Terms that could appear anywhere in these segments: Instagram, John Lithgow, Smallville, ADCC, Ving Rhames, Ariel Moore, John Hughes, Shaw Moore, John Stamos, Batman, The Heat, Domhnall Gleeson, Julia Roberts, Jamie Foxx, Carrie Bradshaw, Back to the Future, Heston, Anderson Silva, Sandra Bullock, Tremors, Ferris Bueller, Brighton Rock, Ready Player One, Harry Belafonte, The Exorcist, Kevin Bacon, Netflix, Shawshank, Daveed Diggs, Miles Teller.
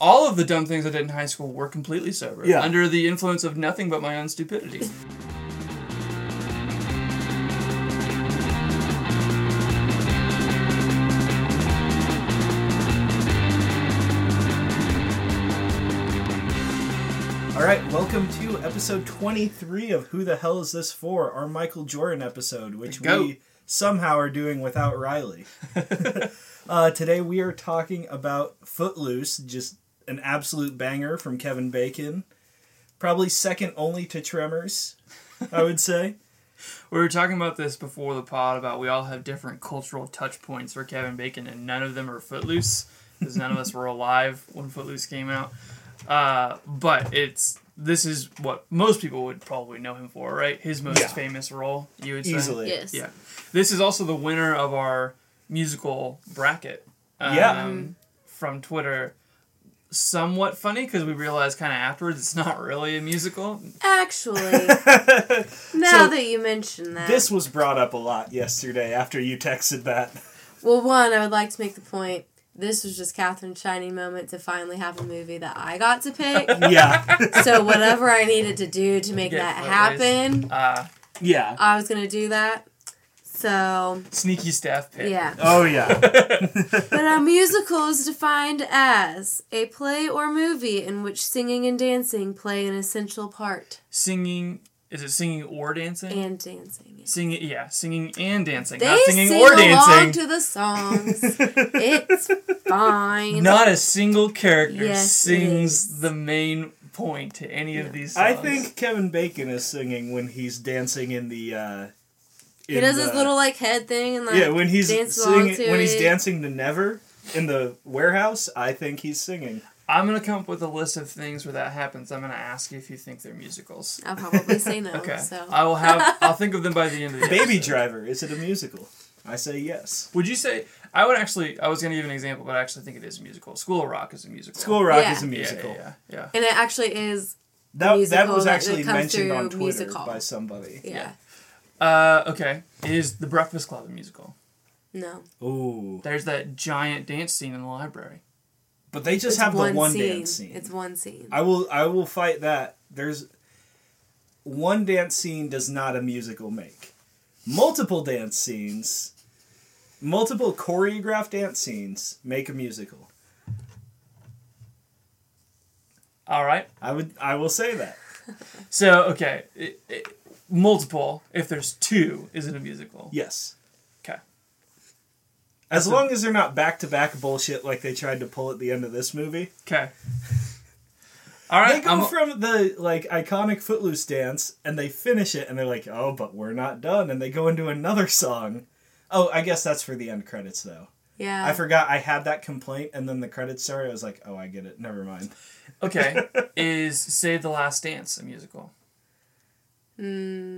All of the dumb things I did in high school were completely sober. Yeah. Under the influence of nothing but my own stupidity. All right, welcome to episode 23 of Who the Hell Is This For?, our Michael Jordan episode, which we somehow are doing without Riley. Today we are talking about Footloose, just an absolute banger from Kevin Bacon. Probably second only to Tremors, I would say. We were talking about this before the pod, about we all have different cultural touch points for Kevin Bacon, and none of them are Footloose, because none of us were alive when Footloose came out. But this is what most people would probably know him for, right? His most famous role, you would say? Easily. Yes. Yeah. This is also the winner of our musical bracket from Twitter. Somewhat funny, because we realized kind of afterwards it's not really a musical. Actually, now that you mention that. This was brought up a lot yesterday after you texted that. Well, one, I would like to make the point. This was just Catherine's shining moment to finally have a movie that I got to pick. Yeah. So whatever I needed to do to make that happen, I was going to do that. So... sneaky staff pick. Yeah. Oh, yeah. But a musical is defined as a play or movie in which singing and dancing play an essential part. Singing... is it singing or dancing? And dancing. Yeah. Singing and dancing. They not singing sing or dancing. They sing along to the songs. It's fine. Not a single character sings the main point to any of these songs. I think Kevin Bacon is singing when he's dancing in the... he does his little head thing and when he's dancing to Never in the warehouse. I think he's singing. I'm going to come up with a list of things where that happens. I'm going to ask you if you think they're musicals. I'll probably say no. Okay. So. I'll think of them by the end of the episode. Baby Driver, is it a musical? I say yes. Would you say... I was going to give an example, but I actually think it is a musical. School of Rock is a musical. School of Rock is a musical. Yeah. And it actually is that was actually mentioned on Twitter by somebody. Yeah. Okay. Is The Breakfast Club a musical? No. Ooh. There's that giant dance scene in the library. But they just have the one dance scene. It's one scene. I will fight that. There's one dance scene does not a musical make. Multiple dance scenes, multiple choreographed dance scenes make a musical. All right. I will say that. So, okay. Multiple, if there's two, is it a musical? Yes. As long as they're not back-to-back bullshit like they tried to pull at the end of this movie. Okay. All right. They go from the iconic Footloose dance, and they finish it, and they're like, oh, but we're not done. And they go into another song. Oh, I guess that's for the end credits, though. Yeah. I forgot I had that complaint, and then the credits started. I was like, oh, I get it. Never mind. Okay. Is Save the Last Dance a musical? No.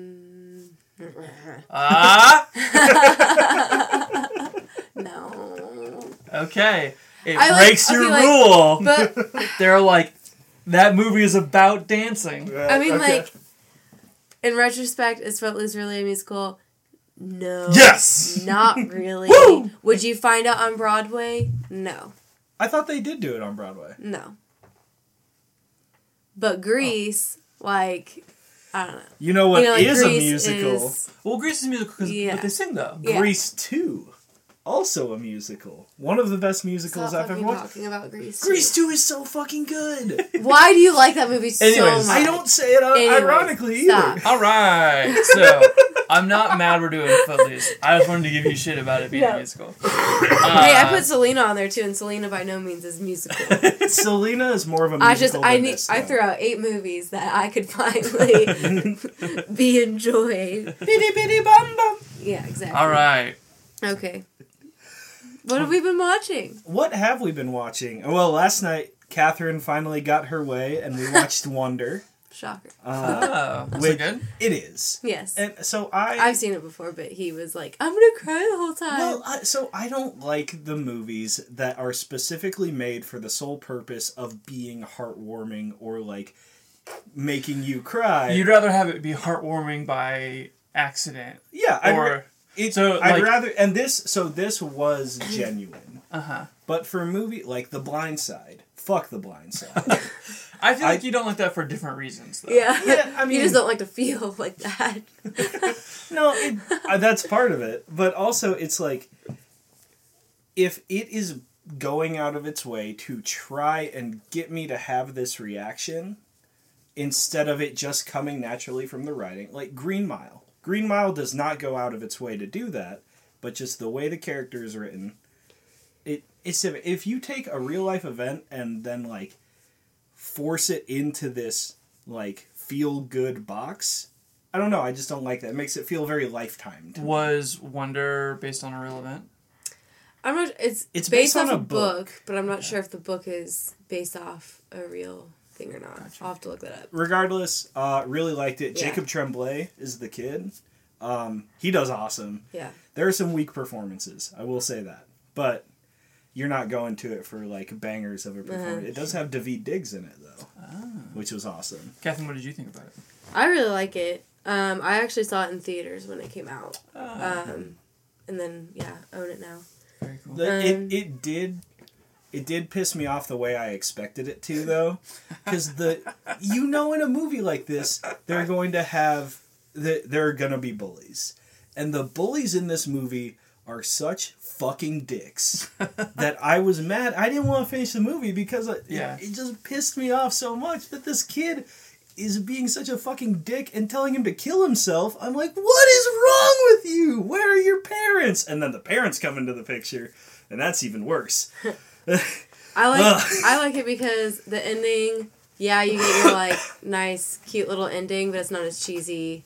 Okay. It breaks your rule. But, they're like, that movie is about dancing. I mean, in retrospect, is Footloose really a musical? No. Yes! Not really. Woo! Would you find out on Broadway? No. I thought they did do it on Broadway. No. But Grease, I don't know. You know what is Grease a musical? Well, Grease is a musical because they sing, though. Yeah. Grease 2. Also a musical. One of the best musicals I've ever watched. Talking about Grease 2. Grease 2 is so fucking good. Why do you like that movie so much? I don't say it ironically either. All right. So, I'm not mad we're doing Footloose. I just wanted to give you shit about it being a musical. Hey, I put Selena on there too, and Selena by no means is musical. Selena is more of a musical I threw out 8 movies that I could finally be enjoyed. Bitty bitty bum bum. Yeah, exactly. All right. Okay. What have we been watching? What have we been watching? Well, last night, Catherine finally got her way, and we watched Wonder. Shocker. Was it good? It is. Yes. And so I've seen it before, but he was like, I'm going to cry the whole time. Well, I don't like the movies that are specifically made for the sole purpose of being heartwarming or, making you cry. You'd rather have it be heartwarming by accident. Yeah. I'd rather... and this was genuine. Uh-huh. But for a movie like The Blind Side, fuck The Blind Side. I feel like you don't like that for different reasons, though. Yeah, I mean, you just don't like to feel like that. No, that's part of it. But also, it's like, if it is going out of its way to try and get me to have this reaction, instead of it just coming naturally from the writing, like Green Mile. Green Mile does not go out of its way to do that, but just the way the character is written, it's if you take a real life event and then like force it into this like feel good box, I don't know, I just don't like that. It makes it feel very Lifetime. Was Wonder based on a real event? I'm not. It's based off a book, but I'm not sure if the book is based off a real thing or not. Gotcha. I'll have to look that up. Regardless, really liked it. Yeah. Jacob Tremblay is the kid. He does awesome. Yeah. There are some weak performances, I will say that, but you're not going to it for like bangers of a performance. It does have Daveed Diggs in it though, which was awesome. Catherine, what did you think about it? I really like it. I actually saw it in theaters when it came out. And then own it now. Very cool. It did piss me off the way I expected it to, though, because in a movie like this, there are going to be bullies, and the bullies in this movie are such fucking dicks that I was mad. I didn't want to finish the movie because it just pissed me off so much that this kid is being such a fucking dick and telling him to kill himself. I'm like, what is wrong with you? Where are your parents? And then the parents come into the picture, and that's even worse. I like it because the ending, you get your like nice, cute little ending, but it's not as cheesy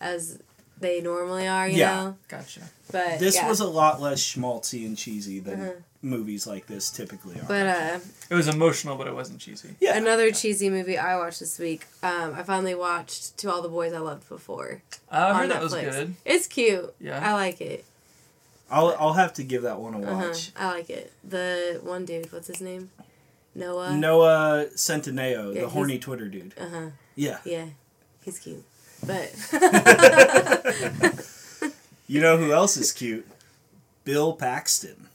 as they normally are, you know? Gotcha. But this was a lot less schmaltzy and cheesy than movies like this typically are. But it was emotional, but it wasn't cheesy. Yeah. Another cheesy movie I watched this week. I finally watched To All the Boys I Loved Before. I heard that was good. It's cute. Yeah. I like it. I'll have to give that one a watch. I like it. The one dude, what's his name? Noah Centineo, the horny Twitter dude. Yeah. Yeah. He's cute. But you know who else is cute? Bill Paxton.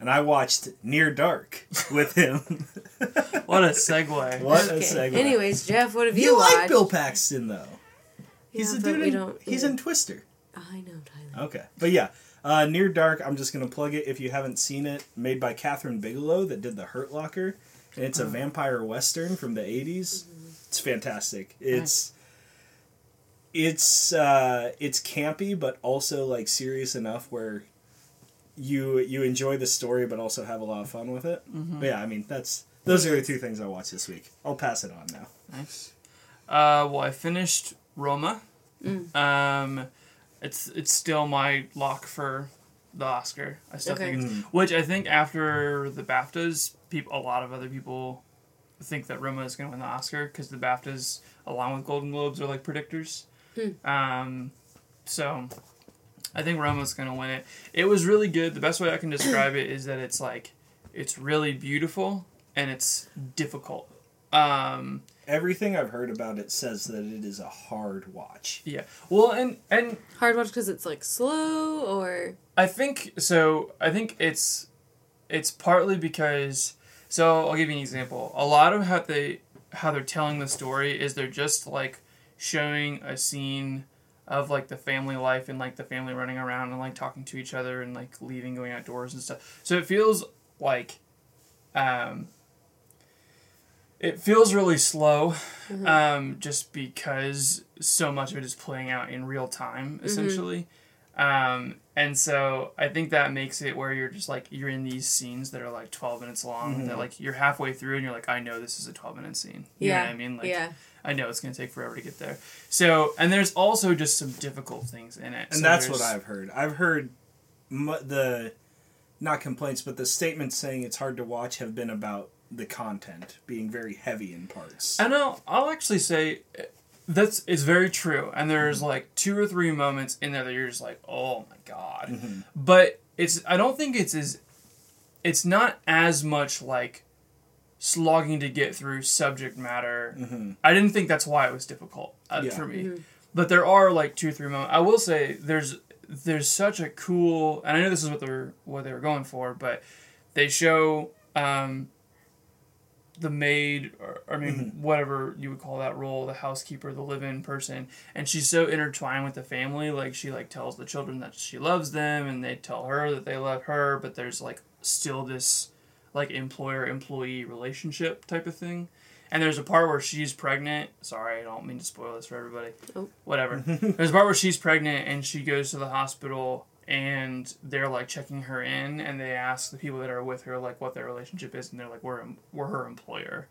And I watched Near Dark with him. What a segue. Anyways, Jeff, what have you watched? You like Bill Paxton, though. He's a dude he's in Twister. I know, Tyler. Okay. But yeah, Near Dark, I'm just going to plug it if you haven't seen it. Made by Catherine Bigelow that did The Hurt Locker. And it's a vampire western from the 80s. Mm-hmm. It's fantastic. It's... Nice. It's campy, but also like serious enough where you enjoy the story, but also have a lot of fun with it. Mm-hmm. But yeah, I mean those are the two things I watched this week. I'll pass it on now. Nice. Well, I finished Roma. Mm. It's still my lock for the Oscar. I still think it's, which I think after the BAFTAs, a lot of other people think that Roma is going to win the Oscar because the BAFTAs, along with Golden Globes, are like predictors. So I think Roma's gonna win it. It was really good. The best way I can describe it is that it's like it's really beautiful and it's difficult. Everything I've heard about it says that it is a hard watch. Yeah. Well, and hard watch because it's like slow, or I think it's partly because, so I'll give you an example. A lot of how they're telling the story is they're just like showing a scene of like the family life and like the family running around and like talking to each other and like leaving, going outdoors and stuff. So it feels like, it feels really slow, just because so much of it is playing out in real time, essentially. And so I think that makes it where you're just like, you're in these scenes that are like 12 minutes long, that like you're halfway through and you're like, I know this is a 12-minute scene. You know what I mean? Like, I know it's going to take forever to get there. So, and there's also just some difficult things in it. And so that's what I've heard. I've heard not complaints, but the statements saying it's hard to watch have been about the content being very heavy in parts. And I'll actually say... It's very true, and there's like 2 or 3 moments in there that you're just like, oh my god. But it's not as much like slogging to get through subject matter. I didn't think that's why it was difficult for me. But there are like 2 or 3 moments. I will say there's such a cool, and I know this is what they were going for, but They show the maid, or I mean, whatever you would call that role, the housekeeper, the live-in person, and she's so intertwined with the family. Like, she, like, tells the children that she loves them, and they tell her that they love her, but there's, like, still this, like, employer-employee relationship type of thing. And there's a part where she's pregnant. Sorry, I don't mean to spoil this for everybody. Oh. Whatever. There's a part where she's pregnant, and she goes to the hospital, and they're, like, checking her in, and they ask the people that are with her, like, what their relationship is, and they're like, we're her employer.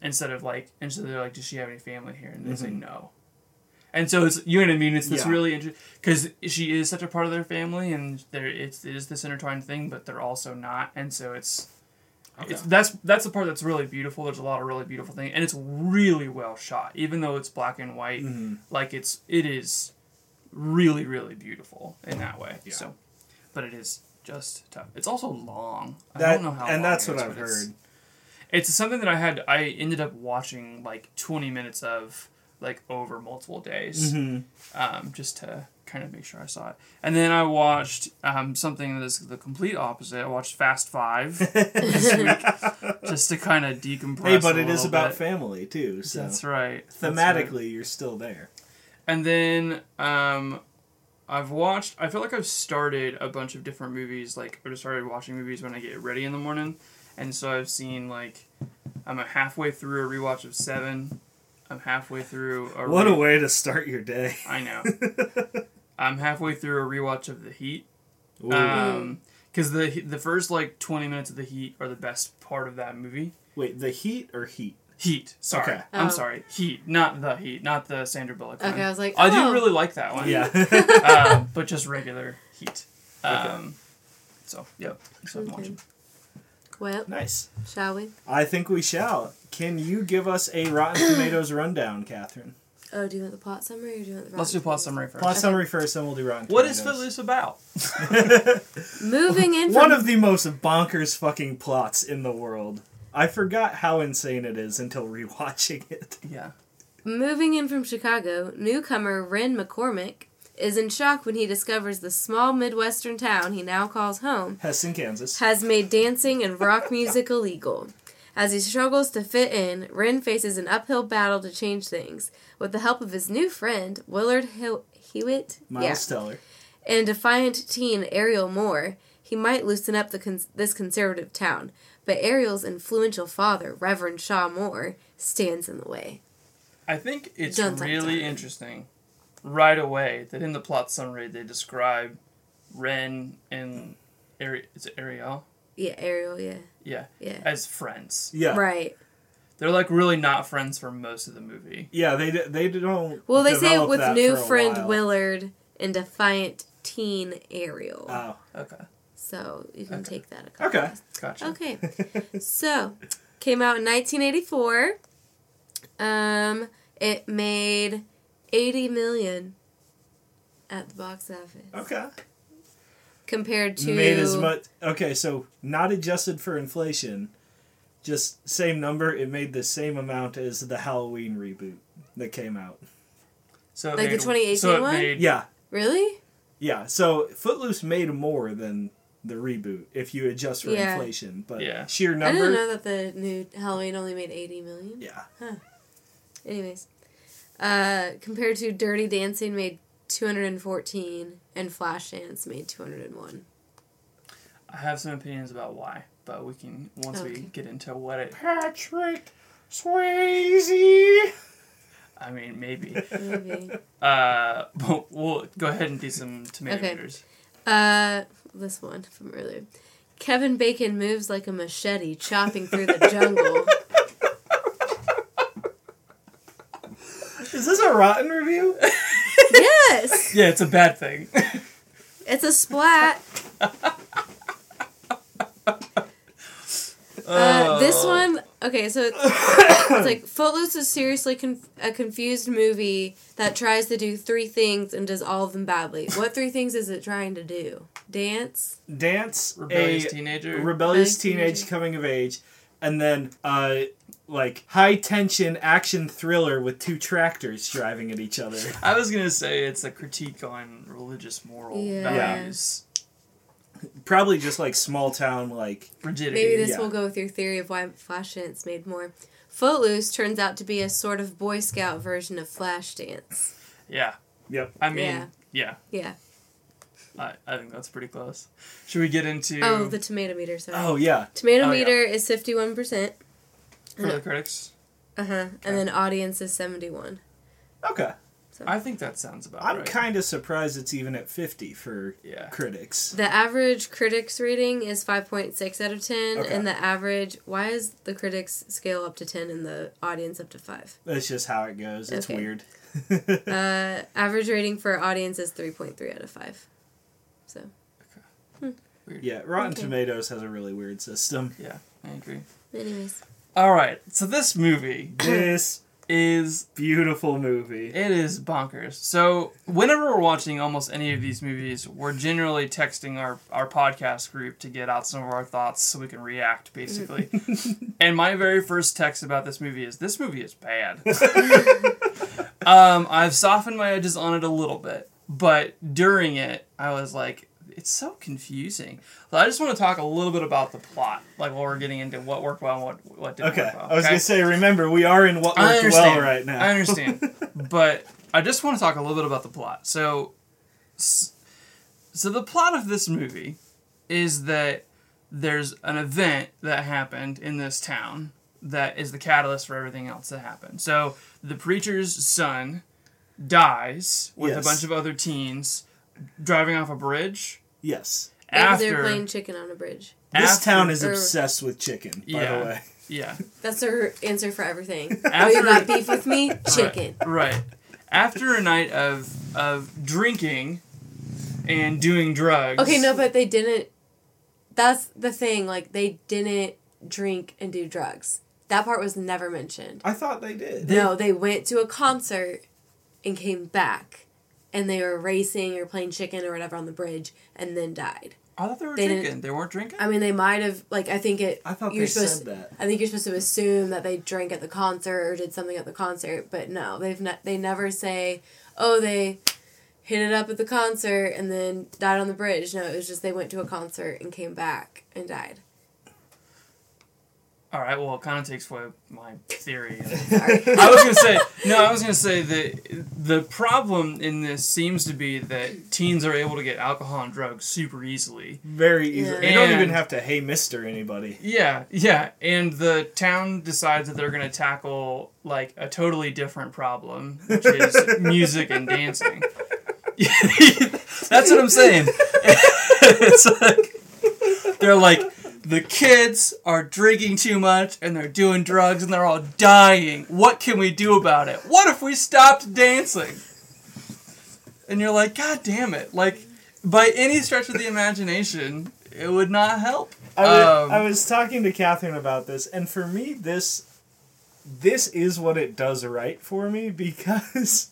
Instead of, like, and so they're like, does she have any family here? And they say no. And so it's, you know what I mean? It's this really interesting, because she is such a part of their family, and it is this intertwined thing, but they're also not, and so it's... Okay. That's the part that's really beautiful. There's a lot of really beautiful things, and it's really well shot. Even though it's black and white, like it is really, really beautiful in that way. Yeah. So, but it is just tough. It's also long. I don't know how long it is. And that's what I've heard. It's something that I ended up watching like 20 minutes of, like, over multiple days, just to kind of make sure I saw it. And then I watched something that's the complete opposite. I watched Fast Five this week just to kind of decompress. Hey, but it is about family too. So that's right. Thematically, you're still there. And then I feel like I've started a bunch of different movies. Like, I just started watching movies when I get ready in the morning, and so I've seen, like, I'm halfway through a rewatch of Seven. I'm halfway through a... What a way to start your day. I know. I'm halfway through a rewatch of The Heat. Ooh. Because the first, like, 20 minutes of The Heat are the best part of that movie. Wait, The Heat or Heat? Heat. Sorry. Okay. I'm sorry. Heat. Not The Heat. Not the Sandra Bullock one. Okay, I was like, I do really like that one. Yeah. But just regular Heat. Okay. So, yep. So I'm watching. Well, nice. Shall we? I think we shall. Can you give us a Rotten Tomatoes rundown, Catherine? Oh, do you want the plot summary or do you want the... Let's do plot summary first. Plot summary first, then we'll do Rotten Tomatoes. What is Footloose about? Moving in from... One of the most bonkers fucking plots in the world. I forgot how insane it is until rewatching it. Yeah. Moving in from Chicago, newcomer Ren McCormick is in shock when he discovers the small Midwestern town he now calls home, Heston, Kansas, has made dancing and rock music illegal. As he struggles to fit in, Ren faces an uphill battle to change things. With the help of his new friend, Willard Hewitt, Miles Teller, and defiant teen Ariel Moore, he might loosen up this conservative town. But Ariel's influential father, Reverend Shaw Moore, stands in the way. I think it's really interesting right away that in the plot summary they describe Ren and Ariel. Yeah, Ariel, yeah. As friends. Yeah. Right. They're, like, really not friends for most of the movie. Yeah, they don't... Well, they say it with new friend Willard and defiant teen Ariel. Oh, okay. So you can take that a couple times. Okay, gotcha. Okay. So, came out in 1984. It made... $80 million at the box office. Okay. Compared to... Made as much... Okay, so not adjusted for inflation, just same number, it made the same amount as the Halloween reboot that came out. So like the 2018 one? Yeah. Really? Yeah, so Footloose made more than the reboot if you adjust for inflation, but sheer number... I didn't know that the new Halloween only made $80 million. Yeah. Huh. Anyways... compared to Dirty Dancing made 214 and Flashdance made 201. I have some opinions about why, but we can we get into what it... Patrick Swayze. I mean, maybe. But we'll go ahead and do some tomato meters. This one from earlier. Kevin Bacon moves like a machete chopping through the jungle. Is this a rotten review? Yes. Yeah, it's a bad thing. It's a splat. This one, okay, so it's like Footloose is seriously a confused movie that tries to do three things and does all of them badly. What three things is it trying to do? Dance, rebellious teenager coming of age, and then like high-tension action thriller with two tractors driving at each other. I was going to say it's a critique on religious moral values. Probably just like small town like rigidity. Maybe this will go with your theory of why Flashdance made more. Footloose turns out to be a sort of Boy Scout version of Flashdance. Yeah. Yep. I mean, yeah. I think that's pretty close. Should we get into... Oh, the tomato meter, sorry. Oh, yeah. Tomato meter is 51%. For the critics? Uh-huh. Okay. And then audience is 71. Okay. So. I think that sounds about right. I'm kind of surprised it's even at 50 for critics. The average critics rating is 5.6 out of 10, and the average... Why is the critics scale up to 10 and the audience up to 5? That's just how it goes. It's weird. Average rating for audience is 3.3 out of 5. So. Okay. Weird. Yeah, Rotten Tomatoes has a really weird system. Yeah, I agree. Anyways. All right, so this movie. This is... Beautiful movie. It is bonkers. So whenever we're watching almost any of these movies, we're generally texting our podcast group to get out some of our thoughts so we can react, basically. And my very first text about this movie is bad. I've softened my edges on it a little bit. But during it, I was like, it's so confusing. So I just want to talk a little bit about the plot, like while we're getting into what worked well and what didn't work well. Okay, I was going to say, remember, we are in what worked well right now. I understand. But I just want to talk a little bit about the plot. So the plot of this movie is that there's an event that happened in this town that is the catalyst for everything else that happened. So the preacher's son... dies with a bunch of other teens driving off a bridge. Yes. They're playing chicken on a bridge. This town is obsessed with chicken, by the way. Yeah. That's her answer for everything. You got beef with me? Chicken. Right. After a night of drinking and doing drugs. Okay, no, but they didn't. That's the thing. Like, they didn't drink and do drugs. That part was never mentioned. I thought they did. No, they went to a concert and came back, and they were racing or playing chicken or whatever on the bridge, and then died. I thought they were drinking. They weren't drinking? I mean, they might have, like, I thought they said that. I think you're supposed to assume that they drank at the concert or did something at the concert, but no, they never say, oh, they hit it up at the concert and then died on the bridge. No, it was just they went to a concert and came back and died. All right, well, it kind of takes away my theory. I was going to say that the problem in this seems to be that teens are able to get alcohol and drugs super easily. Very easily. They don't even have to hey mister anybody. Yeah. And the town decides that they're going to tackle, like, a totally different problem, which is music and dancing. That's what I'm saying. It's like, they're like, the kids are drinking too much, and they're doing drugs, and they're all dying. What can we do about it? What if we stopped dancing? And you're like, God damn it. Like, by any stretch of the imagination, it would not help. I was talking to Catherine about this, and for me, this is what it does right for me, because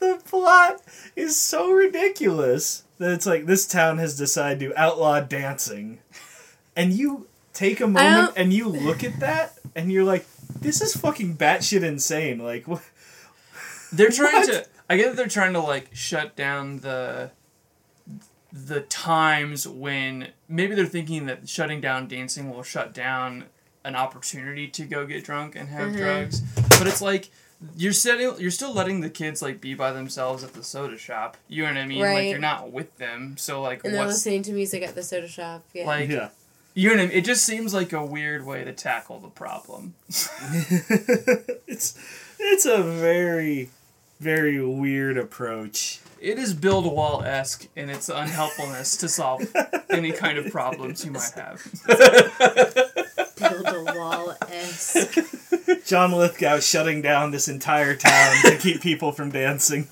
the plot is so ridiculous that it's like, this town has decided to outlaw dancing. And you take a moment and you look at that and you're like, this is fucking batshit insane. Like, what? They're trying to... I get that they're trying to, like, shut down the times when... Maybe they're thinking that shutting down dancing will shut down an opportunity to go get drunk and have drugs. But it's like... You're still letting the kids, like, be by themselves at the soda shop. You know what I mean? Right. Like, you're not with them. So, like, and they're listening to music at the soda shop. Yeah. Like... Yeah. You know what I mean? It just seems like a weird way to tackle the problem. It's a very, very weird approach. It is Build a Wall-esque in its unhelpfulness to solve any kind of problems you might have. Build a Wall-esque. John Lithgow shutting down this entire town to keep people from dancing.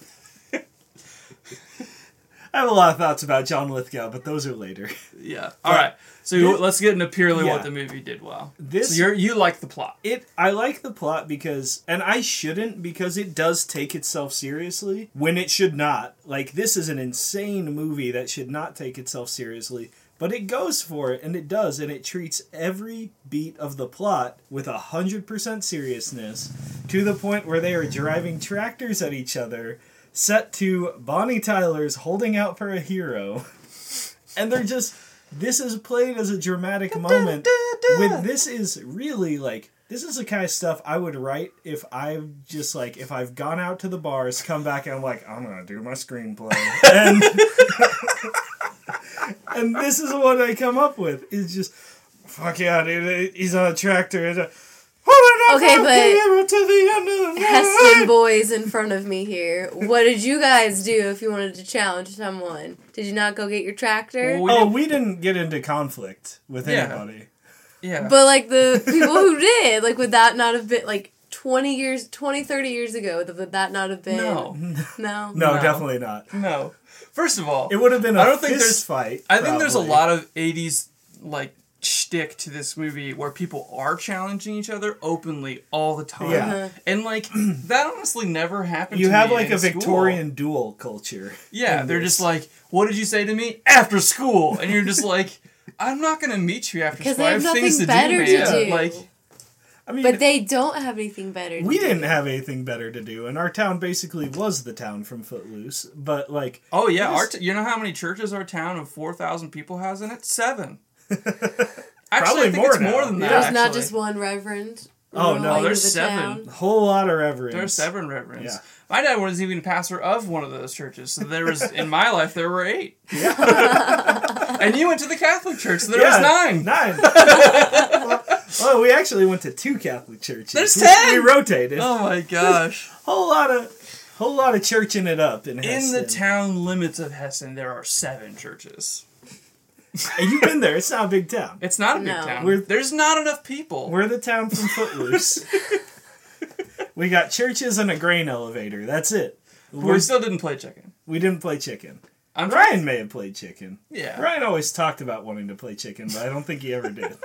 I have a lot of thoughts about John Lithgow, but those are later. Yeah. All right. So let's get into purely what the movie did well. So you like the plot. I like the plot because, and I shouldn't, because it does take itself seriously when it should not. Like, this is an insane movie that should not take itself seriously, but it goes for it, and it does, and it treats every beat of the plot with 100% seriousness to the point where they are driving tractors at each other, set to Bonnie Tyler's Holding Out for a Hero. And they're just, this is played as a dramatic moment. When this is really like, this is the kind of stuff I would write if I've just like, if I've gone out to the bars, come back and I'm like, I'm going to do my screenplay. And, and this is what I come up with. It's just, fuck yeah, dude, he's on a tractor. And okay, but Heston boys in front of me here. What did you guys do if you wanted to challenge someone? Did you not go get your tractor? Well, we didn't get into conflict with anybody. Yeah. But, like, the people who did, like, would that not have been, like, 30 years ago, would that not have been? No. No, definitely not. No. First of all, it would have been a fist fight. I think there's a lot of 80s, like, shtick to this movie where people are challenging each other openly all the time. Yeah. And, like, that honestly never happened to me. You have, like, a Victorian duel culture. Yeah, they're just like, what did you say to me? After school! And you're just like, I'm not going to meet you after school. Because I have things to do. Like, I mean, but they don't have anything better to do. We didn't have anything better to do, and our town basically was the town from Footloose, but, like... Oh, yeah, you know how many churches our town of 4,000 people has in it? 7. Actually, I think it's more than that. There's not just one reverend. Oh, no, there's 7. A whole lot of reverends. There's 7 reverends. Yeah. My dad wasn't even pastor of one of those churches. So there was, in my life, there were 8. Yeah. And you went to the Catholic church, so there was 9. 9. Well, we actually went to 2 Catholic churches. There's 10. We rotated. Oh, my gosh. Whole lot of churching it up in Heston. In the town limits of Heston, there are 7 churches. You've been there. It's not a big town. It's not a big town. There's not enough people. We're the town from Footloose. We got churches and a grain elevator. That's it. We still didn't play chicken. We didn't play chicken. Ryan may have played chicken. Yeah. Ryan always talked about wanting to play chicken, but I don't think he ever did.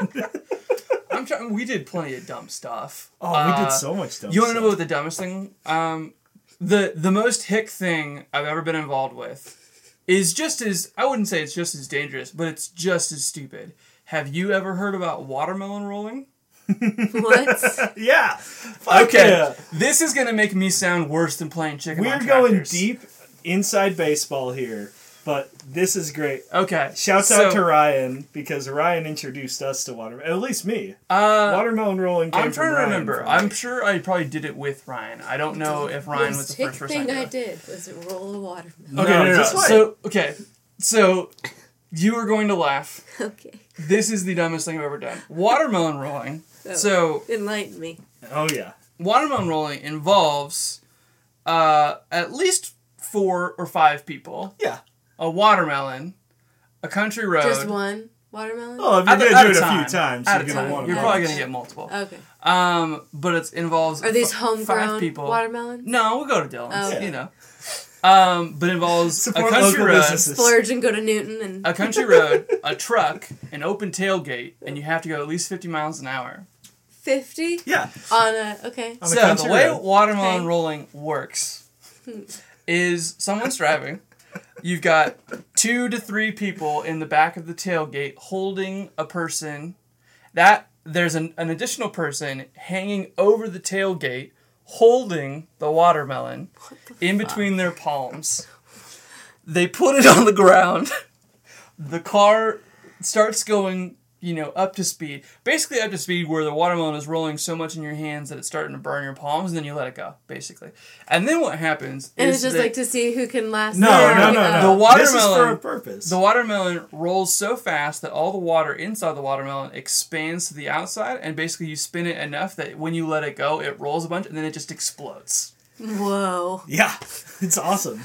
We did plenty of dumb stuff. Oh, we did so much dumb stuff. You want to know what the dumbest thing? The most hick thing I've ever been involved with is just as, I wouldn't say it's just as dangerous, but it's just as stupid. Have you ever heard about watermelon rolling? What? Yeah. Fuck okay. Yeah. This is going to make me sound worse than playing chicken. We're going deep inside baseball here, but this is great. Okay. Shouts out to Ryan, because Ryan introduced us to watermelon. At least me. Watermelon rolling came from Ryan. I'm trying to remember. I'm sure I probably did it with Ryan. I don't know if Ryan was the first person. The thing I did was roll a watermelon. Okay, no. So you are going to laugh. Okay. This is the dumbest thing I've ever done. Watermelon rolling. So enlighten me. Oh, yeah. Watermelon rolling involves at least 4 or 5 people. Yeah. A watermelon, a country road. Just one watermelon? Oh, if you're going to do it a few times, you're probably going to get multiple. Okay. But it involves 5 people. Watermelons? No, we'll go to Dillon's, you know. But it involves support a country road. Splurge and go to Newton. And a country road, a truck, an open tailgate, and you have to go at least 50 miles an hour. 50? Yeah. So the way watermelon rolling works is someone's driving. You've got 2 to 3 people in the back of the tailgate holding a person. There's an additional person hanging over the tailgate holding the watermelon in between their palms. They put it on the ground. The car starts going, up to speed. Basically up to speed where the watermelon is rolling so much in your hands that it's starting to burn your palms, and then you let it go, basically. And then what happens is to see who can last. No. The watermelon, this is for a purpose. The watermelon rolls so fast that all the water inside the watermelon expands to the outside, and basically you spin it enough that when you let it go, it rolls a bunch, and then it just explodes. Whoa. Yeah. It's awesome.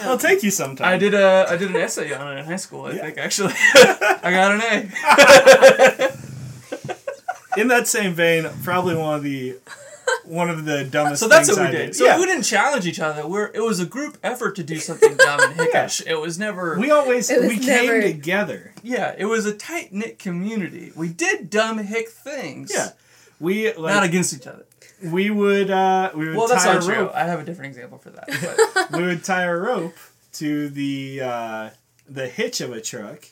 I'll take you sometime. I did an essay on it in high school, I think, actually. I got an A. In that same vein, probably one of the dumbest things I did. So that's what we did. So we didn't challenge each other. It was a group effort to do something dumb and hickish. Yeah. It was never... We came together. Yeah, it was a tight-knit community. We did dumb, hick things. Yeah. Not against each other. We would tie a rope. True. I have a different example for that. But. We would tie a rope to the hitch of a truck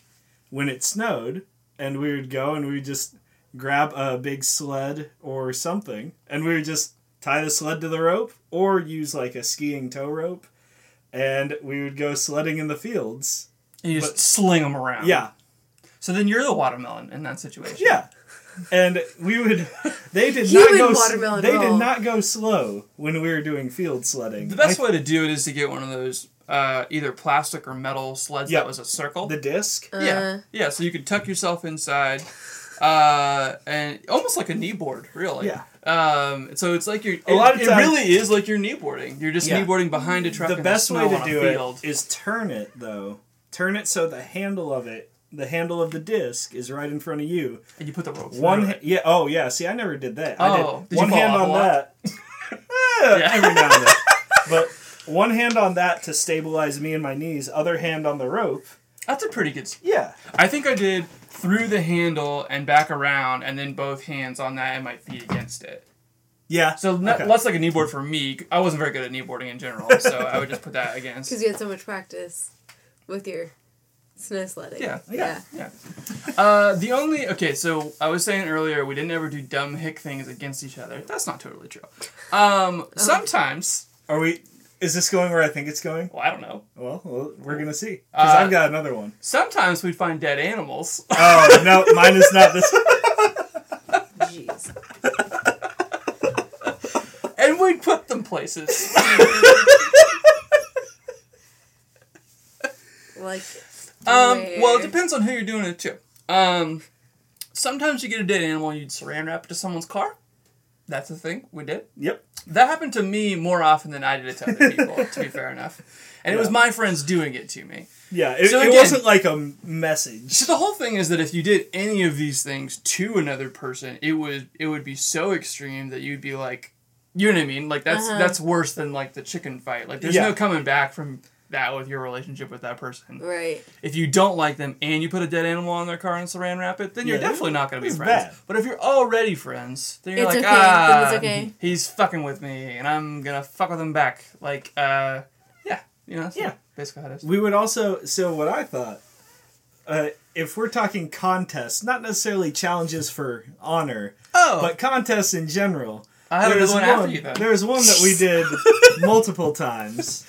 when it snowed, and we would go and we would just grab a big sled or something, and we would just tie the sled to the rope or use like a skiing tow rope. and we would go sledding in the fields. And you just sling them around. Yeah. So then you're the watermelon in that situation. Yeah. And we would, they did not go slow when we were doing field sledding. The best way to do it is to get one of those either plastic or metal sleds that was a circle. The disc? Yeah. Yeah, so you could tuck yourself inside, and almost like a kneeboard, really. Yeah. So it's like really is like you're kneeboarding. You're just kneeboarding behind a truck. The best way to do it is turn it, though. Turn it so the handle of the disc is right in front of you. And you put the rope through it. Yeah. Oh, yeah. See, I never did that. I did one hand on that. Every now and then. But one hand on that to stabilize me and my knees. Other hand on the rope. That's a pretty good... Yeah. I think I did through the handle and back around and then both hands on that and my feet against it. Yeah. So less like a kneeboard for me. I wasn't very good at kneeboarding in general, so I would just put that against. Because you had so much practice with your... snow sledding. Yeah. So I was saying earlier, we didn't ever do dumb hick things against each other. That's not totally true. Sometimes... Is this going where I think it's going? Well, I don't know. Well we're going to see. Because I've got another one. Sometimes we'd find dead animals. Oh, no, mine is not this. Jeez. And we'd put them places. Like... Well, it depends on who you're doing it to. Sometimes you get a dead animal, you'd saran wrap it to someone's car. That's a thing we did. Yep. That happened to me more often than I did it to other people, to be fair enough. And it was my friends doing it to me. Yeah, it wasn't like a message. So the whole thing is that if you did any of these things to another person, it would be so extreme that you'd be like, you know what I mean? Like, that's worse than, like, the chicken fight. Like, there's no coming back from... that with your relationship with that person. Right. If you don't like them and you put a dead animal on their car and saran wrap it, then you're definitely not going to be friends. Bad. But if you're already friends, then you're he's fucking with me and I'm going to fuck with him back. Like, basically how it is. We would also, so what I thought, if we're talking contests, not necessarily challenges for honor, but contests in general. I have another one after you, though. There's one that we did multiple times.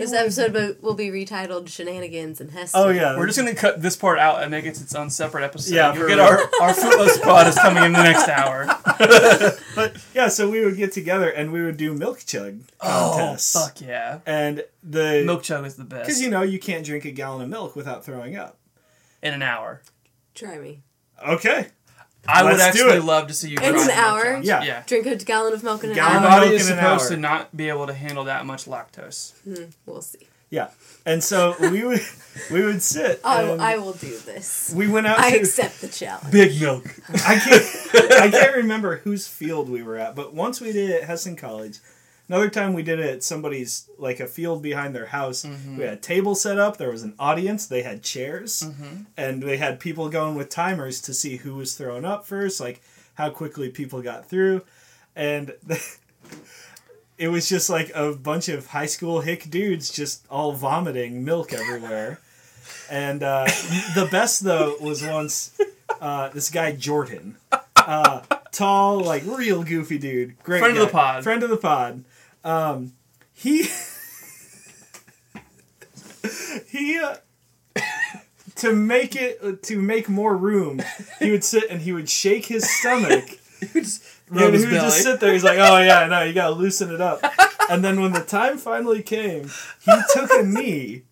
This episode will be retitled Shenanigans and Heston. Oh, yeah. We're just going to cut this part out and make it its own separate episode. Yeah, you'll get our Footloose pod is coming in the next hour. But, yeah, so we would get together and we would do milk chug contests. Oh, fuck yeah. And the... milk chug is the best. Because, you know, you can't drink a gallon of milk without throwing up. In an hour. Try me. Okay. I would actually love to see you. In an hour? Yeah. Drink a gallon of milk in an hour. Your body is supposed to not be able to handle that much lactose. We'll see. Yeah. And so we would sit. I will do this. We went out. I accept the challenge. Big milk. I can't remember whose field we were at, but once we did it at Heston College. Another time we did it at somebody's, like a field behind their house. Mm-hmm. We had a table set up. There was an audience. They had chairs. Mm-hmm. And they had people going with timers to see who was thrown up first, like how quickly people got through. And it was just like a bunch of high school hick dudes just all vomiting milk everywhere. And the best, though, was once this guy, Jordan. Tall, like real goofy dude. Great friend guy. Of the pod. Friend of the pod. To make more room, he would sit and he would shake his stomach. He would just sit there. He's like, oh yeah, no, you gotta loosen it up. And then when the time finally came, he took a knee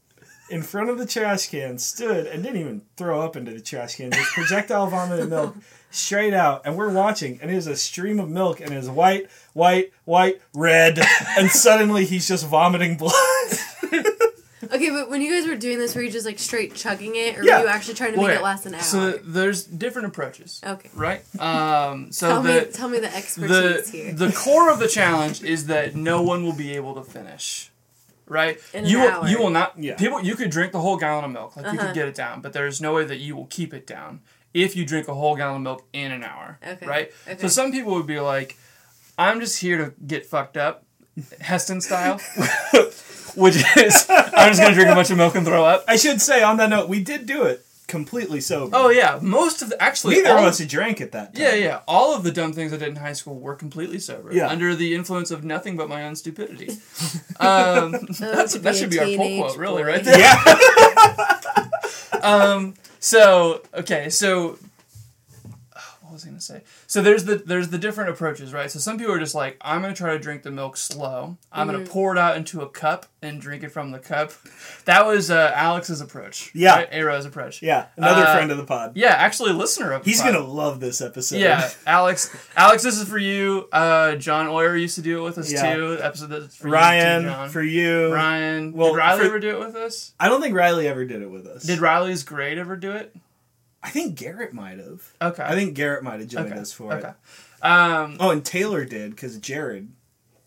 in front of the trash can, stood, and didn't even throw up into the trash can. Just projectile vomited milk straight out. And we're watching, and it is a stream of milk, and it is white, white, white, red. And suddenly he's just vomiting blood. Okay, but when you guys were doing this, were you just like straight chugging it, or were you actually trying to make it last an hour? So there's different approaches. Okay. Right? So tell me the expertise here. The core of the challenge is that no one will be able to finish. Right? You will not, people, you could drink the whole gallon of milk. Like you could get it down, but there's no way that you will keep it down if you drink a whole gallon of milk in an hour. Okay. Right? Okay. So some people would be like, I'm just here to get fucked up, Heston style. Which is, I'm just going to drink a bunch of milk and throw up. I should say, on that note, we did do it. completely sober. Oh, yeah. Most of the... Actually... Neither of us had drank at that time. Yeah, yeah. All of the dumb things I did in high school were completely sober. Yeah. Under the influence of nothing but my own stupidity. That should be our pull quote, really, right there. Yeah. So... What was I going to say? So there's the different approaches, right? So some people are just like, I'm going to try to drink the milk slow. I'm going to pour it out into a cup and drink it from the cup. That was Alex's approach. Yeah. Right? A-Ro's approach. Yeah. Another friend of the pod. Yeah. Actually, listener of the pod. He's going to love this episode. Yeah. Alex, this is for you. John Oyer used to do it with us, too. Episode that's for Ryan, you, too, John. For you. Ryan. Well, did Riley ever do it with us? I don't think Riley ever did it with us. Did Riley's grade ever do it? I think Garrett might have. Okay. I think Garrett might have joined us for it. And Taylor did, because Jared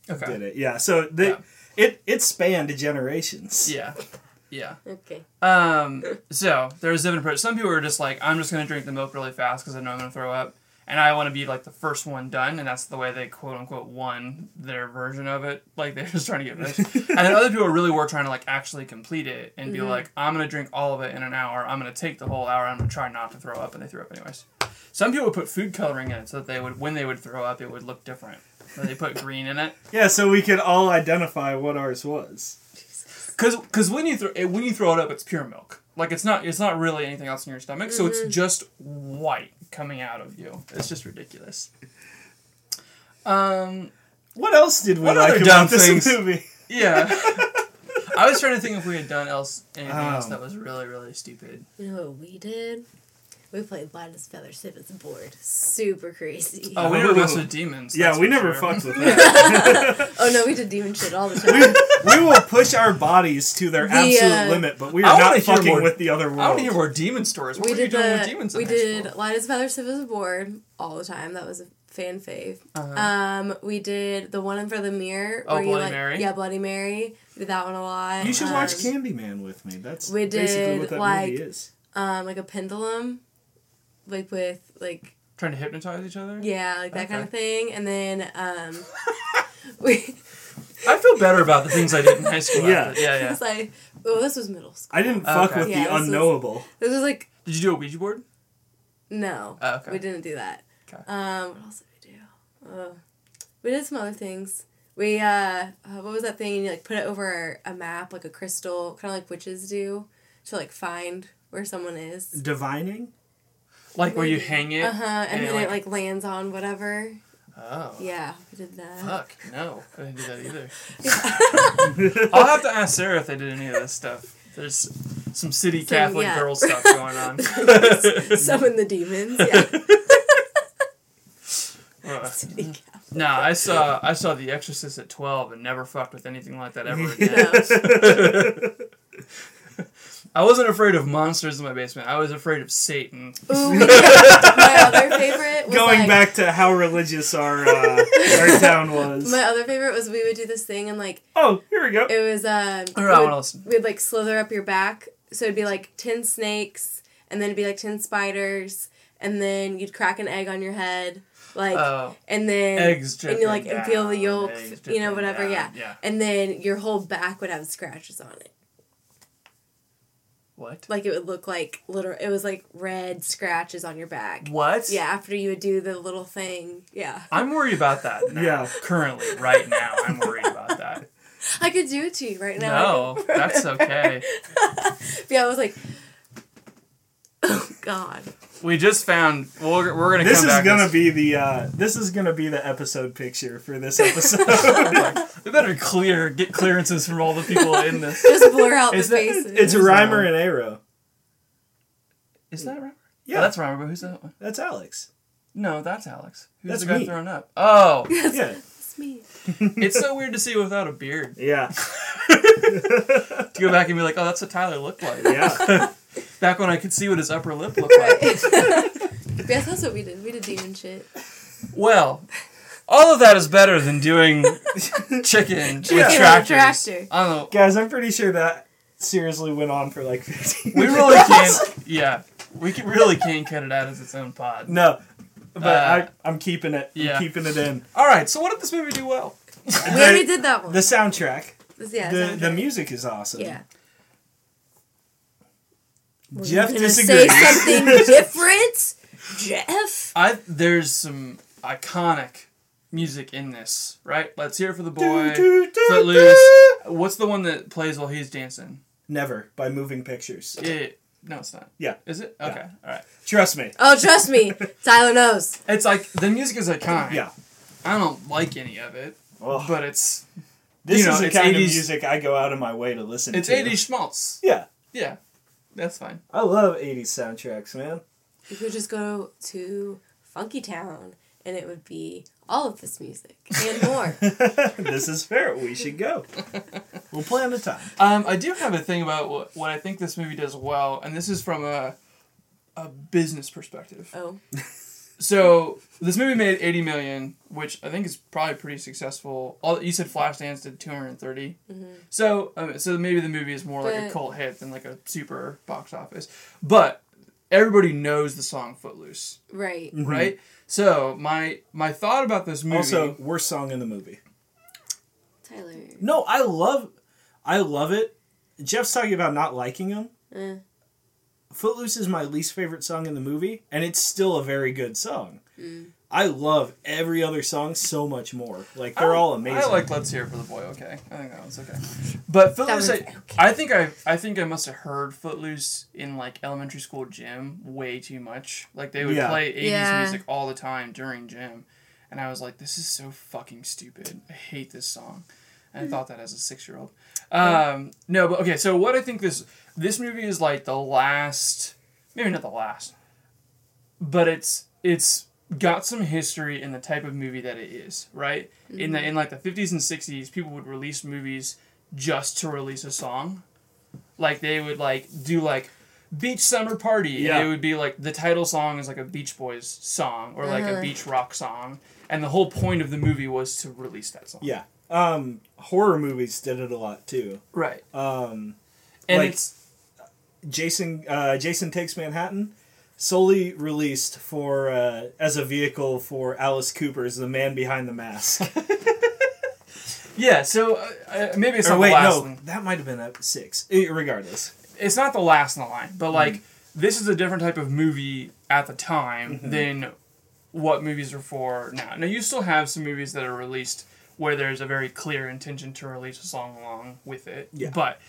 did it. Yeah, so it spanned generations. Yeah. Yeah. Okay. So, there's a different approach. Some people are just like, I'm just going to drink the milk really fast because I know I'm going to throw up. And I want to be, like, the first one done, and that's the way they, quote-unquote, won their version of it. Like, they're just trying to get rich. And then other people really were trying to, like, actually complete it and be like, I'm going to drink all of it in an hour. I'm going to take the whole hour. I'm going to try not to throw up. And they threw up anyways. Some people would put food coloring in it so that they would, when they would throw up, it would look different. So they put green in it. Yeah, so we could all identify what ours was. Because when you throw it up, it's pure milk. Like, it's not really anything else in your stomach, so it's just white coming out of you. It's just ridiculous. What else did we like about this movie? Yeah. I was trying to think if we had done anything else that was really, really stupid. You know what we did? We played Blind as Feather, Stiff as a Board. Super crazy. Oh, we never messed with demons. Yeah, we never fucked with that. Oh, no, we did demon shit all the time. We will push our bodies to their absolute limit, but we are not fucking with the other world. I want to hear more demon stories. What were you doing with demons in high school? We did Blind as Feather, Stiff as a Board all the time. That was a fan fave. Uh-huh. We did the one in front of the mirror. Oh, Bloody Mary? Yeah, Bloody Mary. We did that one a lot. You should watch Candyman with me. That's basically what that movie is. Like a pendulum. Like with, like... Trying to hypnotize each other? Yeah, like that kind of thing. And then, I feel better about the things I did in high school. Yeah. It's like, well, this was middle school. I didn't fuck with the unknowable. This was like... Did you do a Ouija board? No. Oh, okay. We didn't do that. Okay. What else did we do? We did some other things. We, what was that thing? You, like, put it over a map, like a crystal, kind of like witches do, to, like, find where someone is. Divining? Like where you hang it? Uh-huh, and then it, like, lands on whatever. Oh. Yeah, we did that. Fuck, no. I didn't do that either. I'll have to ask Sarah if they did any of this stuff. There's some city Catholic girl stuff going on. Summon the demons, yeah. City Catholic. Nah, I saw The Exorcist at 12 and never fucked with anything like that ever again. I wasn't afraid of monsters in my basement. I was afraid of Satan. Ooh, yeah. My other favorite was going back to how religious our town was. My other favorite was we would do this thing and like... Oh, here we go. It was... We'd like slither up your back. So it'd be like 10 snakes and then it'd be like 10 spiders and then you'd crack an egg on your head. Like, and then, eggs and you like, down, and peel the yolk, you know, whatever, down, yeah. And then your whole back would have scratches on it. What? Like, it would look like it was like red scratches on your back. What? Yeah, after you would do the little thing. Yeah. I'm worried about that now. Yeah. Currently, right now, I'm worried about that. I could do it to you right now. No, that's okay. Yeah, I was like, oh, God. We just found... We're going to come back... This is going to be the episode picture for this episode. We better get clearances from all the people in this. Just blur out the faces. It's Reimer and A-Row. Is that Reimer? Yeah. Oh, that's Reimer, but who's that one? That's Alex. No, that's Alex. Who's that's the guy thrown up? Oh. Yeah. That's me. It's so weird to see without a beard. Yeah. To go back and be like, oh, that's what Tyler looked like. Yeah. Back when I could see what his upper lip looked like. Yes, that's what we did. We did demon shit. Well, all of that is better than doing chicken with tractor. I don't know. Guys, I'm pretty sure that seriously went on for like 15 minutes. We really can't. Yeah. Really can't cut it out as its own pod. No. But I'm keeping it. Yeah. I'm keeping it in. All right. So what did this movie do well? We already did that one. The soundtrack. Yeah, the music is awesome. Yeah. Jeff disagrees. Say something different, Jeff. There's some iconic music in this, right? Let's hear it for the boy. Footloose. What's the one that plays while he's dancing? Never by Moving Pictures. No, it's not. Yeah. Is it? Okay. Yeah. All right. Trust me. Oh, trust me. Tyler knows. It's like, the music is iconic. Yeah. I don't like any of it, but it's... This is the kind of music I go out of my way to listen to. It's 80s schmaltz. Yeah. Yeah. That's fine. I love 80s soundtracks, man. You could just go to Funky Town, and it would be all of this music and more. This is fair. We should go. We'll plan a time. I do have a thing about what I think this movie does well, and this is from a business perspective. Oh. So this movie made $80 million, which I think is probably pretty successful. You said Flashdance did 230. Mm-hmm. So maybe the movie is more like a cult hit than like a super box office. But everybody knows the song "Footloose," right? Mm-hmm. Right. So my thought about this movie. Also, worst song in the movie. Tyler. No, I love it. Jeff's talking about not liking him. Footloose is my least favorite song in the movie, and it's still a very good song. Mm. I love every other song so much more. Like, they're all amazing. I like Let's Hear It for the Boy, okay. I think that one's okay. But Footloose, okay. I think I must have heard Footloose in, like, elementary school gym way too much. Like, they would play 80s music all the time during gym, and I was like, this is so fucking stupid. I hate this song. And I thought that as a 6-year-old. No, but okay, so what I think this movie is like the last, maybe not the last, but it's got some history in the type of movie that it is, right? Mm-hmm. In like the 50s and 60s, people would release movies just to release a song. Like they would like do like Beach Summer Party, and it would be like the title song is like a Beach Boys song or like a beach rock song, and the whole point of the movie was to release that song. Yeah. Horror movies did it a lot too. Right. And like it's Jason Takes Manhattan solely released for as a vehicle for Alice Cooper's The Man Behind the Mask. Yeah, so maybe it's not the last one. That might have been at 6. Regardless. It's not the last in the line, but like this is a different type of movie at the time than what movies are for now. Now you still have some movies that are released where there's a very clear intention to release a song along with it. Yeah. But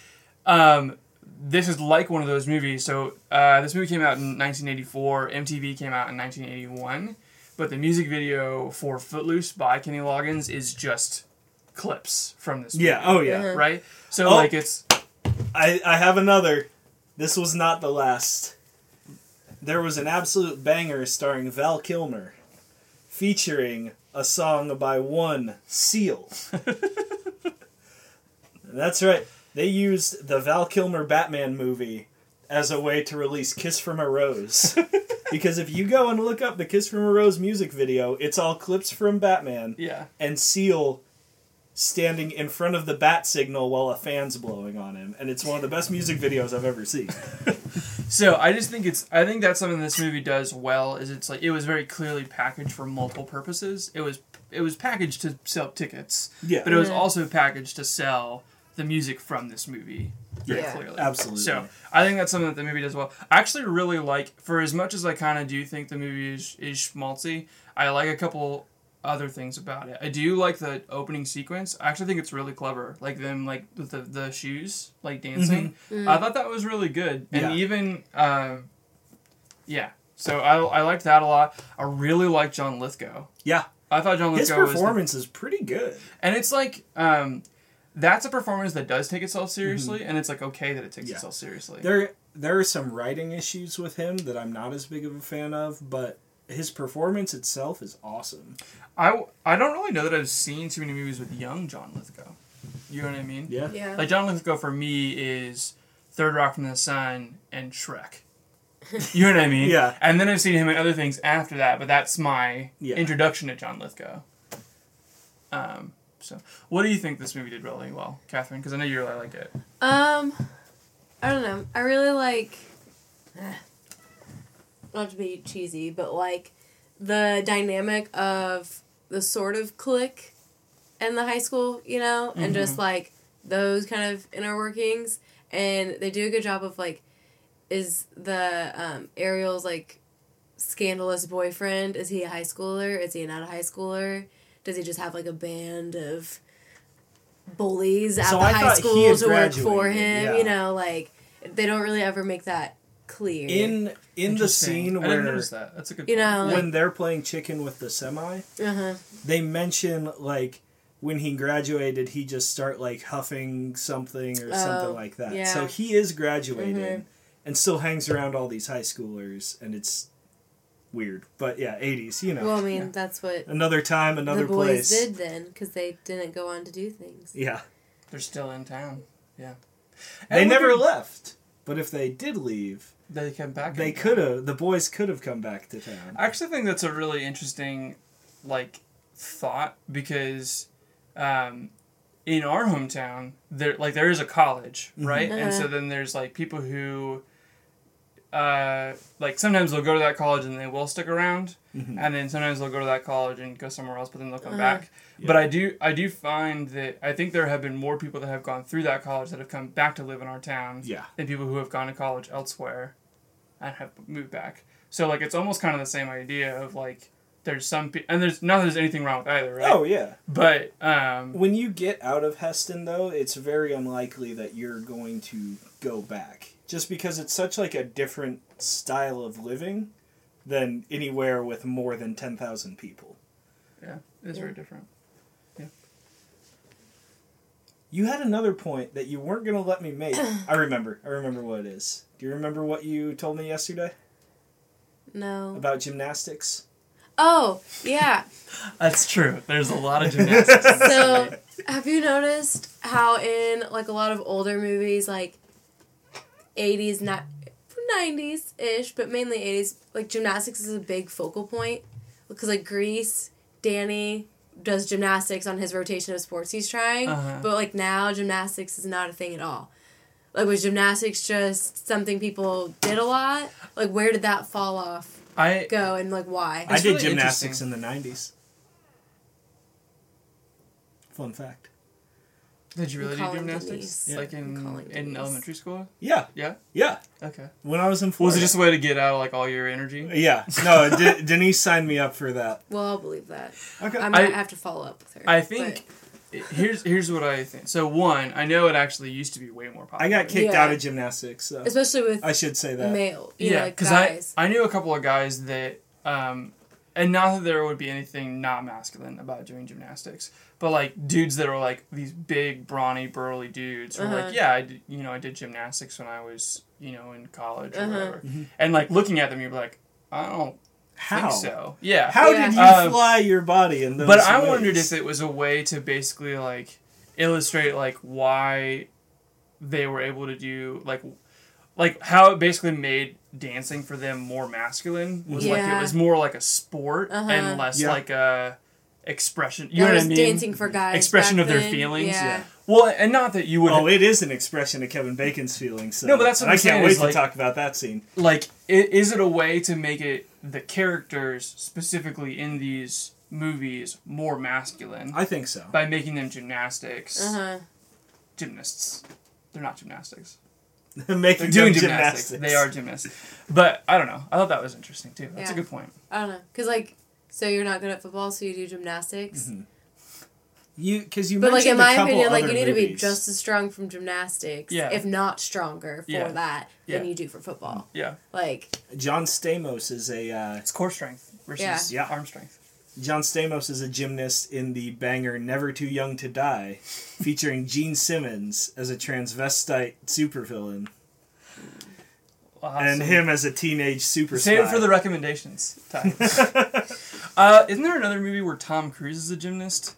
this is like one of those movies. So this movie came out in 1984. MTV came out in 1981. But the music video for Footloose by Kenny Loggins is just clips from this movie. Yeah, oh yeah. Mm-hmm. Right? So like it's... I have another. This was not the last. There was an absolute banger starring Val Kilmer featuring... a song by Seal. That's right. They used the Val Kilmer Batman movie as a way to release Kiss from a Rose. Because if you go and look up the Kiss from a Rose music video, it's all clips from Batman. Yeah. And Seal standing in front of the bat signal while a fan's blowing on him. And it's one of the best music videos I've ever seen. So I just think I think that's something this movie does well is it's like it was very clearly packaged for multiple purposes. It was packaged to sell tickets. Yeah. But it was also packaged to sell the music from this movie. Yeah. Clearly. Absolutely. So I think that's something that the movie does well. I actually really like, for as much as I kinda do think the movie is schmaltzy, I like a couple other things about it. I do like the opening sequence. I actually think it's really clever. Like them, like with the shoes, like dancing. Mm-hmm. I thought that was really good. And so I liked that a lot. I really like John Lithgow. Yeah. I thought John Lithgow his performance is pretty good. And it's like, that's a performance that does take itself seriously, and it's like okay that it takes itself seriously. There are some writing issues with him that I'm not as big of a fan of, but his performance itself is awesome. I don't really know that I've seen too many movies with young John Lithgow. You know what I mean? Yeah. Like, John Lithgow, for me, is Third Rock from the Sun and Shrek. You know what I mean? Yeah. And then I've seen him in other things after that, but that's my introduction to John Lithgow. So, what do you think this movie did really well, Catherine? Because I know you really like it. I don't know. I really like... not to be cheesy, but, like, the dynamic of the sort of clique in the high school, you know, and just, like, those kind of inner workings, and they do a good job of, like, is the Ariel's like scandalous boyfriend? Is he a high schooler? Is he not a high schooler? Does he just have like a band of bullies out of high school to work for him? Yeah. You know, like they don't really ever make that clear. In the scene where I didn't notice that. That's a good point. You know, like, when they're playing chicken with the semi, they mention like when he graduated, he just start like huffing something or something like that. Yeah. So he is graduating and still hangs around all these high schoolers, and it's weird. But yeah, 80s, you know. Well, I mean, that's what another time, another place. The boys did then, because they didn't go on to do things. Yeah, they're still in town. Yeah, they never left. But if they did leave, they came back. They could have. The boys could have come back to town. I actually think that's a really interesting, like, thought, because in our hometown, there is a college, right? And so then there's like people who, like sometimes they'll go to that college and they will stick around, and then sometimes they'll go to that college and go somewhere else, but then they'll come back. Yeah. But I do find that I think there have been more people that have gone through that college that have come back to live in our town than people who have gone to college elsewhere and have moved back. So like it's almost kind of the same idea of like there's some people, and there's not that there's anything wrong with either, right? Oh yeah. But when you get out of Heston, though, it's very unlikely that you're going to go back. Just because it's such like a different style of living than anywhere with more than 10,000 people. Yeah, it's very different. Yeah. You had another point that you weren't going to let me make. I remember what it is. Do you remember what you told me yesterday? No. About gymnastics? Oh, yeah. That's true. There's a lot of gymnastics. So, have you noticed how in like a lot of older movies, like 80s, not 90s-ish, but mainly 80s, like, gymnastics is a big focal point. Because, like, Grease, Danny does gymnastics on his rotation of sports he's trying. But, like, now gymnastics is not a thing at all. Like, was gymnastics just something people did a lot? Like, where did that fall off go, and, like, why? I did really gymnastics in the 90s. Fun fact. Did you really do gymnastics? Yeah. Like in elementary school? Yeah. Yeah? Yeah. Okay. When I was in Florida. Was it just a way to get out like all your energy? Yeah. No, Denise signed me up for that. Well, I'll believe that. Okay. I might have to follow up with her. I think, here's what I think. So one, I know it actually used to be way more popular. I got kicked out of gymnastics. So especially with I should say that. Male. Yeah, because like I knew a couple of guys that, and not that there would be anything not masculine about doing gymnastics, but, like, dudes that are, like, these big, brawny, burly dudes were like, yeah, I did gymnastics when I was, you know, in college or whatever. And, like, looking at them, you're like, I don't think so. Yeah. How did you fly your body in those ways? I wondered if it was a way to basically, like, illustrate, like, why they were able to do, like how it basically made dancing for them more masculine. Was like, it was more like a sport and less like a expression. You know what I mean? Dancing for guys. Expression of their feelings. Yeah. Well, and not that you would. Oh, it is an expression of Kevin Bacon's feelings. So. No, but that's what I'm saying. I can't wait to talk about that scene. Like, is it a way to make it the characters specifically in these movies more masculine? I think so. By making them gymnastics. Gymnasts. They're not gymnastics. They're doing gymnastics. They are gymnasts. But, I don't know. I thought that was interesting, too. That's a good point. I don't know. Because, like, so you're not good at football, so you do gymnastics? Because you mentioned a couple other movies. But, like, in my opinion, like, you need to be just as strong from gymnastics, if not stronger, for that than you do for football. Yeah. Like, John Stamos is a... it's core strength versus arm strength. John Stamos is a gymnast in the banger Never Too Young to Die, featuring Gene Simmons as a transvestite supervillain. Awesome. And him as a teenage super spy. Save it for the recommendations. Isn't there another movie where Tom Cruise is a gymnast?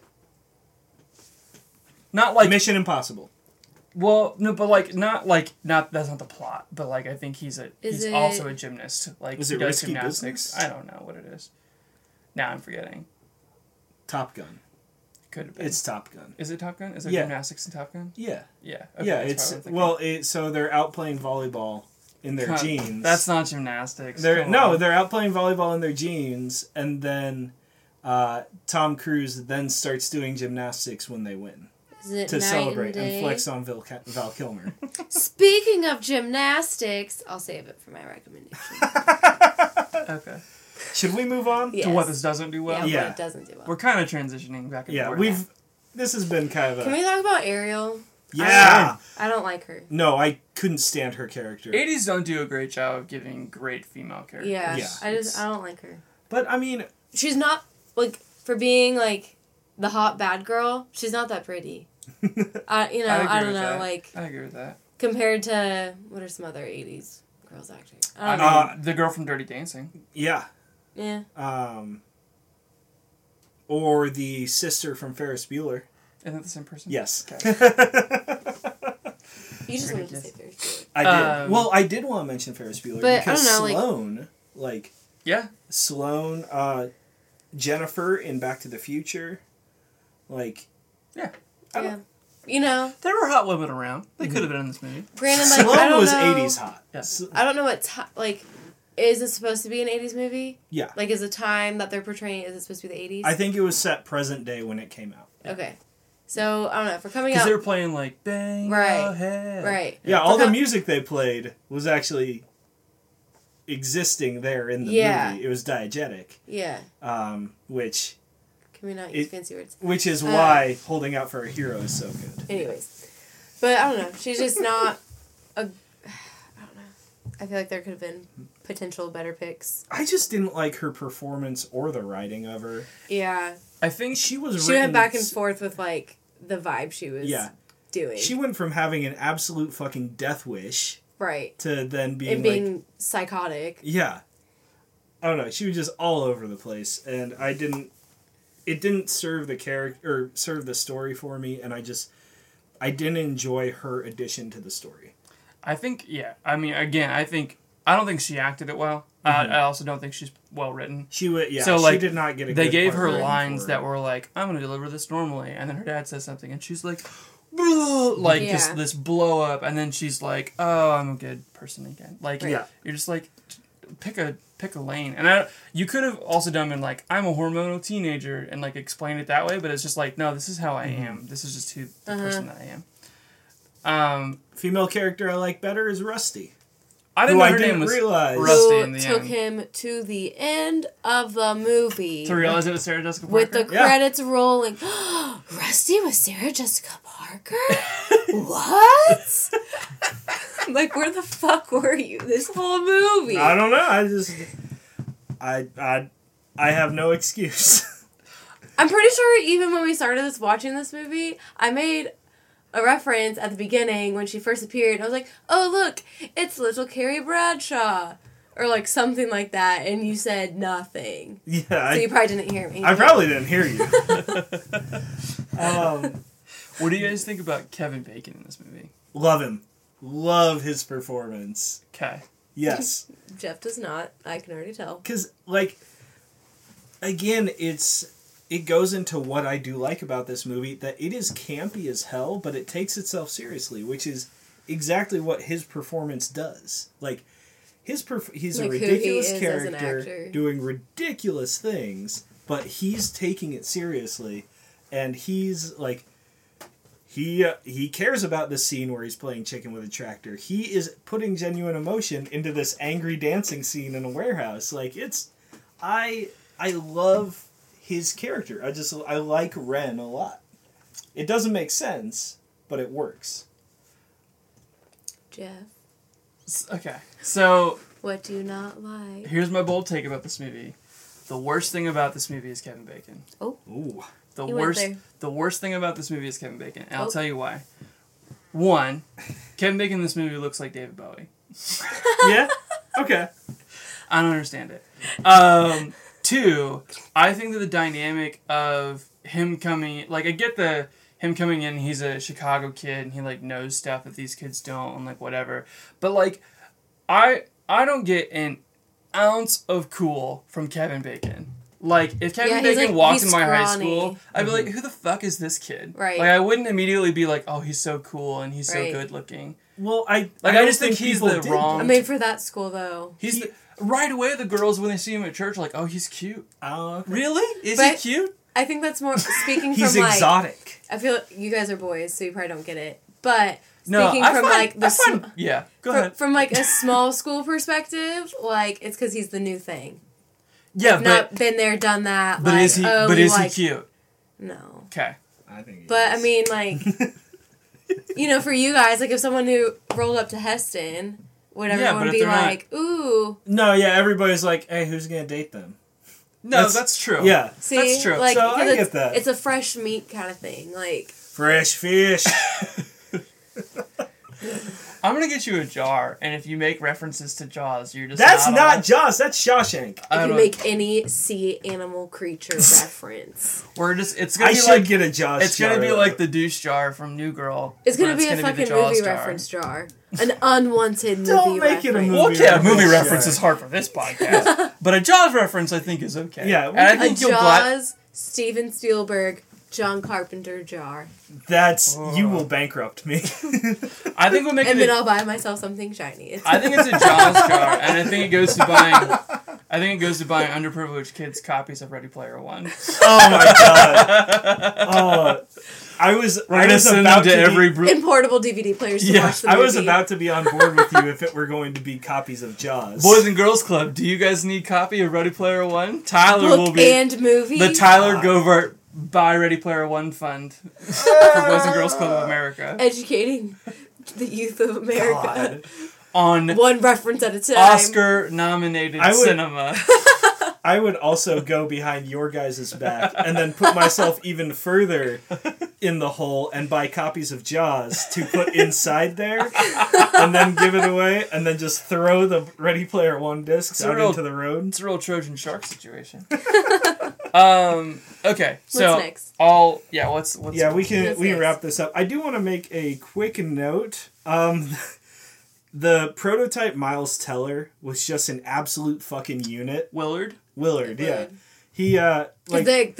Not like... Mission Impossible. Well, no, but like not that's not the plot, but like I think he's also a gymnast. Like is it Risky Gymnastics? Business? I don't know what it is. Now I'm forgetting. Top Gun. Could have been. It's Top Gun. Is it Top Gun? Is there gymnastics in Top Gun? Yeah. Yeah. Okay, yeah, it's... Well, so they're out playing volleyball in their jeans. That's not gymnastics. They're out playing volleyball in their jeans, and then Tom Cruise then starts doing gymnastics when they win. to celebrate and flex on Val Kilmer. Speaking of gymnastics, I'll save it for my recommendation. Okay. Should we move on to what this doesn't do well? Yeah, what it doesn't do well. We're kind of transitioning back and forth. This has been kind of a... Can we talk about Ariel? Yeah. I don't like her. No, I couldn't stand her character. 80s don't do a great job of giving great female characters. Yeah. I don't like her. But, I mean... She's not, like, for being, like, the hot bad girl, she's not that pretty. I agree with that. Compared to, what are some other 80s girls acting? I mean, the girl from Dirty Dancing. Yeah. Yeah. Or the sister from Ferris Bueller. Isn't that the same person? Yes. Okay. You just wanted to say Ferris Bueller. I did. Well, I did want to mention Ferris Bueller because I don't know, Sloane, Sloane, Jennifer in Back to the Future, You know, there were hot women around. They could have been in this movie. Brandon, Sloane was 80s hot. Yeah. I don't know what's hot. Is it supposed to be an 80s movie? Yeah. Is the time that they're portraying, is it supposed to be the 80s? I think it was set present day when it came out. Yeah. Okay. So, I don't know, for coming out... Because they were playing, Bang Your Head. Right. Yeah, the music they played was actually existing there in the movie. It was diegetic. Yeah. Which... Can we not use fancy words? Which is why Holding Out for a Hero is so good. Anyways. But, I don't know, she's just not a... I feel like there could have been potential better picks. I just didn't like her performance or the writing of her. Yeah. I think she was... She went back and forth with, the vibe she was doing. She went from having an absolute fucking death wish... Right. ...to then being, being psychotic. Yeah. I don't know. She was just all over the place, and I didn't... It didn't serve the character... Or serve the story for me, and I just... I didn't enjoy her addition to the story. I think, I don't think she acted it well. Mm-hmm. I also don't think she's well written. She did not get a good part. They gave her lines that were I'm going to deliver this normally, and then her dad says something, and she's this blow up, and then she's oh, I'm a good person again. You're just pick a lane. And you could have also done been I'm a hormonal teenager, and explain it that way, but it's just no, this is how I am. This is just who the person that I am. Female character I like better is Rusty. I didn't know her name was Rusty in the end. Who took him to the end of the movie. To realize it was Sarah Jessica Parker? With the credits rolling. Rusty was Sarah Jessica Parker? What? Where the fuck were you this whole movie? I don't know. I have no excuse. I'm pretty sure even when we started watching this movie, I made... a reference at the beginning when she first appeared. I was oh, look, it's little Carrie Bradshaw. Or something like that. And you said nothing. Yeah. So you probably didn't hear me. I probably didn't hear you. What do you guys think about Kevin Bacon in this movie? Love him. Love his performance. Okay. Yes. Jeff does not. I can already tell. Because, again, it goes into what I do like about this movie, that it is campy as hell, but it takes itself seriously, which is exactly what his performance does. He's a ridiculous character doing ridiculous things, but he's taking it seriously, and he's he cares about this scene where he's playing chicken with a tractor. He is putting genuine emotion into this angry dancing scene in a warehouse. I love his character. I like Ren a lot. It doesn't make sense, but it works. Jeff. Okay. So. What do you not like? Here's my bold take about this movie. The worst thing about this movie is Kevin Bacon. Oh. Ooh. The worst thing about this movie is Kevin Bacon, and I'll tell you why. One, Kevin Bacon in this movie looks like David Bowie. Yeah? Okay. I don't understand it. Two, I think that the dynamic of him coming... I get him coming in, he's a Chicago kid, and he, knows stuff that these kids don't, and, whatever. But, I don't get an ounce of cool from Kevin Bacon. If Kevin Bacon walked in my high school, I'd be who the fuck is this kid? Right. I wouldn't immediately be oh, he's so cool, and he's so good looking. Well, I just think he's the wrong... I mean, for that school, though. Right away, the girls, when they see him at church, are like, oh, he's cute. Oh, okay. Really? Is he cute? I think that's more speaking from, He's exotic. I feel like you guys are boys, so you probably don't get it. But I find, from like a small school perspective, like it's because he's the new thing. Yeah, like, but not been there, done that. But like, is he cute? No. Okay. I think. But is. I mean, like, you know, for you guys, like if someone who rolled up to Heston, would everyone be like, not... ooh? No, yeah, everybody's like, hey, who's gonna date them? No, that's true. Yeah, see, that's true. Like, so I get that. It's a fresh meat kind of thing, like fresh fish. I'm gonna get you a jar, and if you make references to Jaws, you're just. That's not Jaws. That's Shawshank. If you make any sea animal creature reference, we're just. It's gonna. I be should like, get a Jaws. It's jar gonna be right like the douche jar from New Girl. It's gonna be a fucking movie jar. Reference jar, an unwanted movie. Don't make reference. It a movie. Well, okay, reference. A movie reference is hard for this podcast, but a Jaws reference I think is okay. Yeah, and I think a you'll Jaws, Steven Spielberg. John Carpenter jar. That's... Oh. You will bankrupt me. I think we'll make and it... And then I'll buy myself something shiny. I think it's a Jaws jar, and I think it goes to buying... I think it goes to buying underprivileged kids copies of Ready Player One. Oh my god. Portable DVD players to watch the movie. I was about to be on board with you if it were going to be copies of Jaws. Boys and Girls Club, do you guys need copy of Ready Player One? Tyler Book will be... and movie? The Tyler Govert... Buy Ready Player One fund for Boys and Girls Club of America. Educating the youth of America. God. On one reference at a time. Oscar-nominated cinema. I would also go behind your guys' back and then put myself even further in the hole and buy copies of Jaws to put inside there and then give it away and then just throw the Ready Player One discs into the road. It's a real Trojan shark situation. Okay. So what's next? We can wrap this up. I do want to make a quick note. The prototype Miles Teller was just an absolute fucking unit. Willard. Yeah. He He had a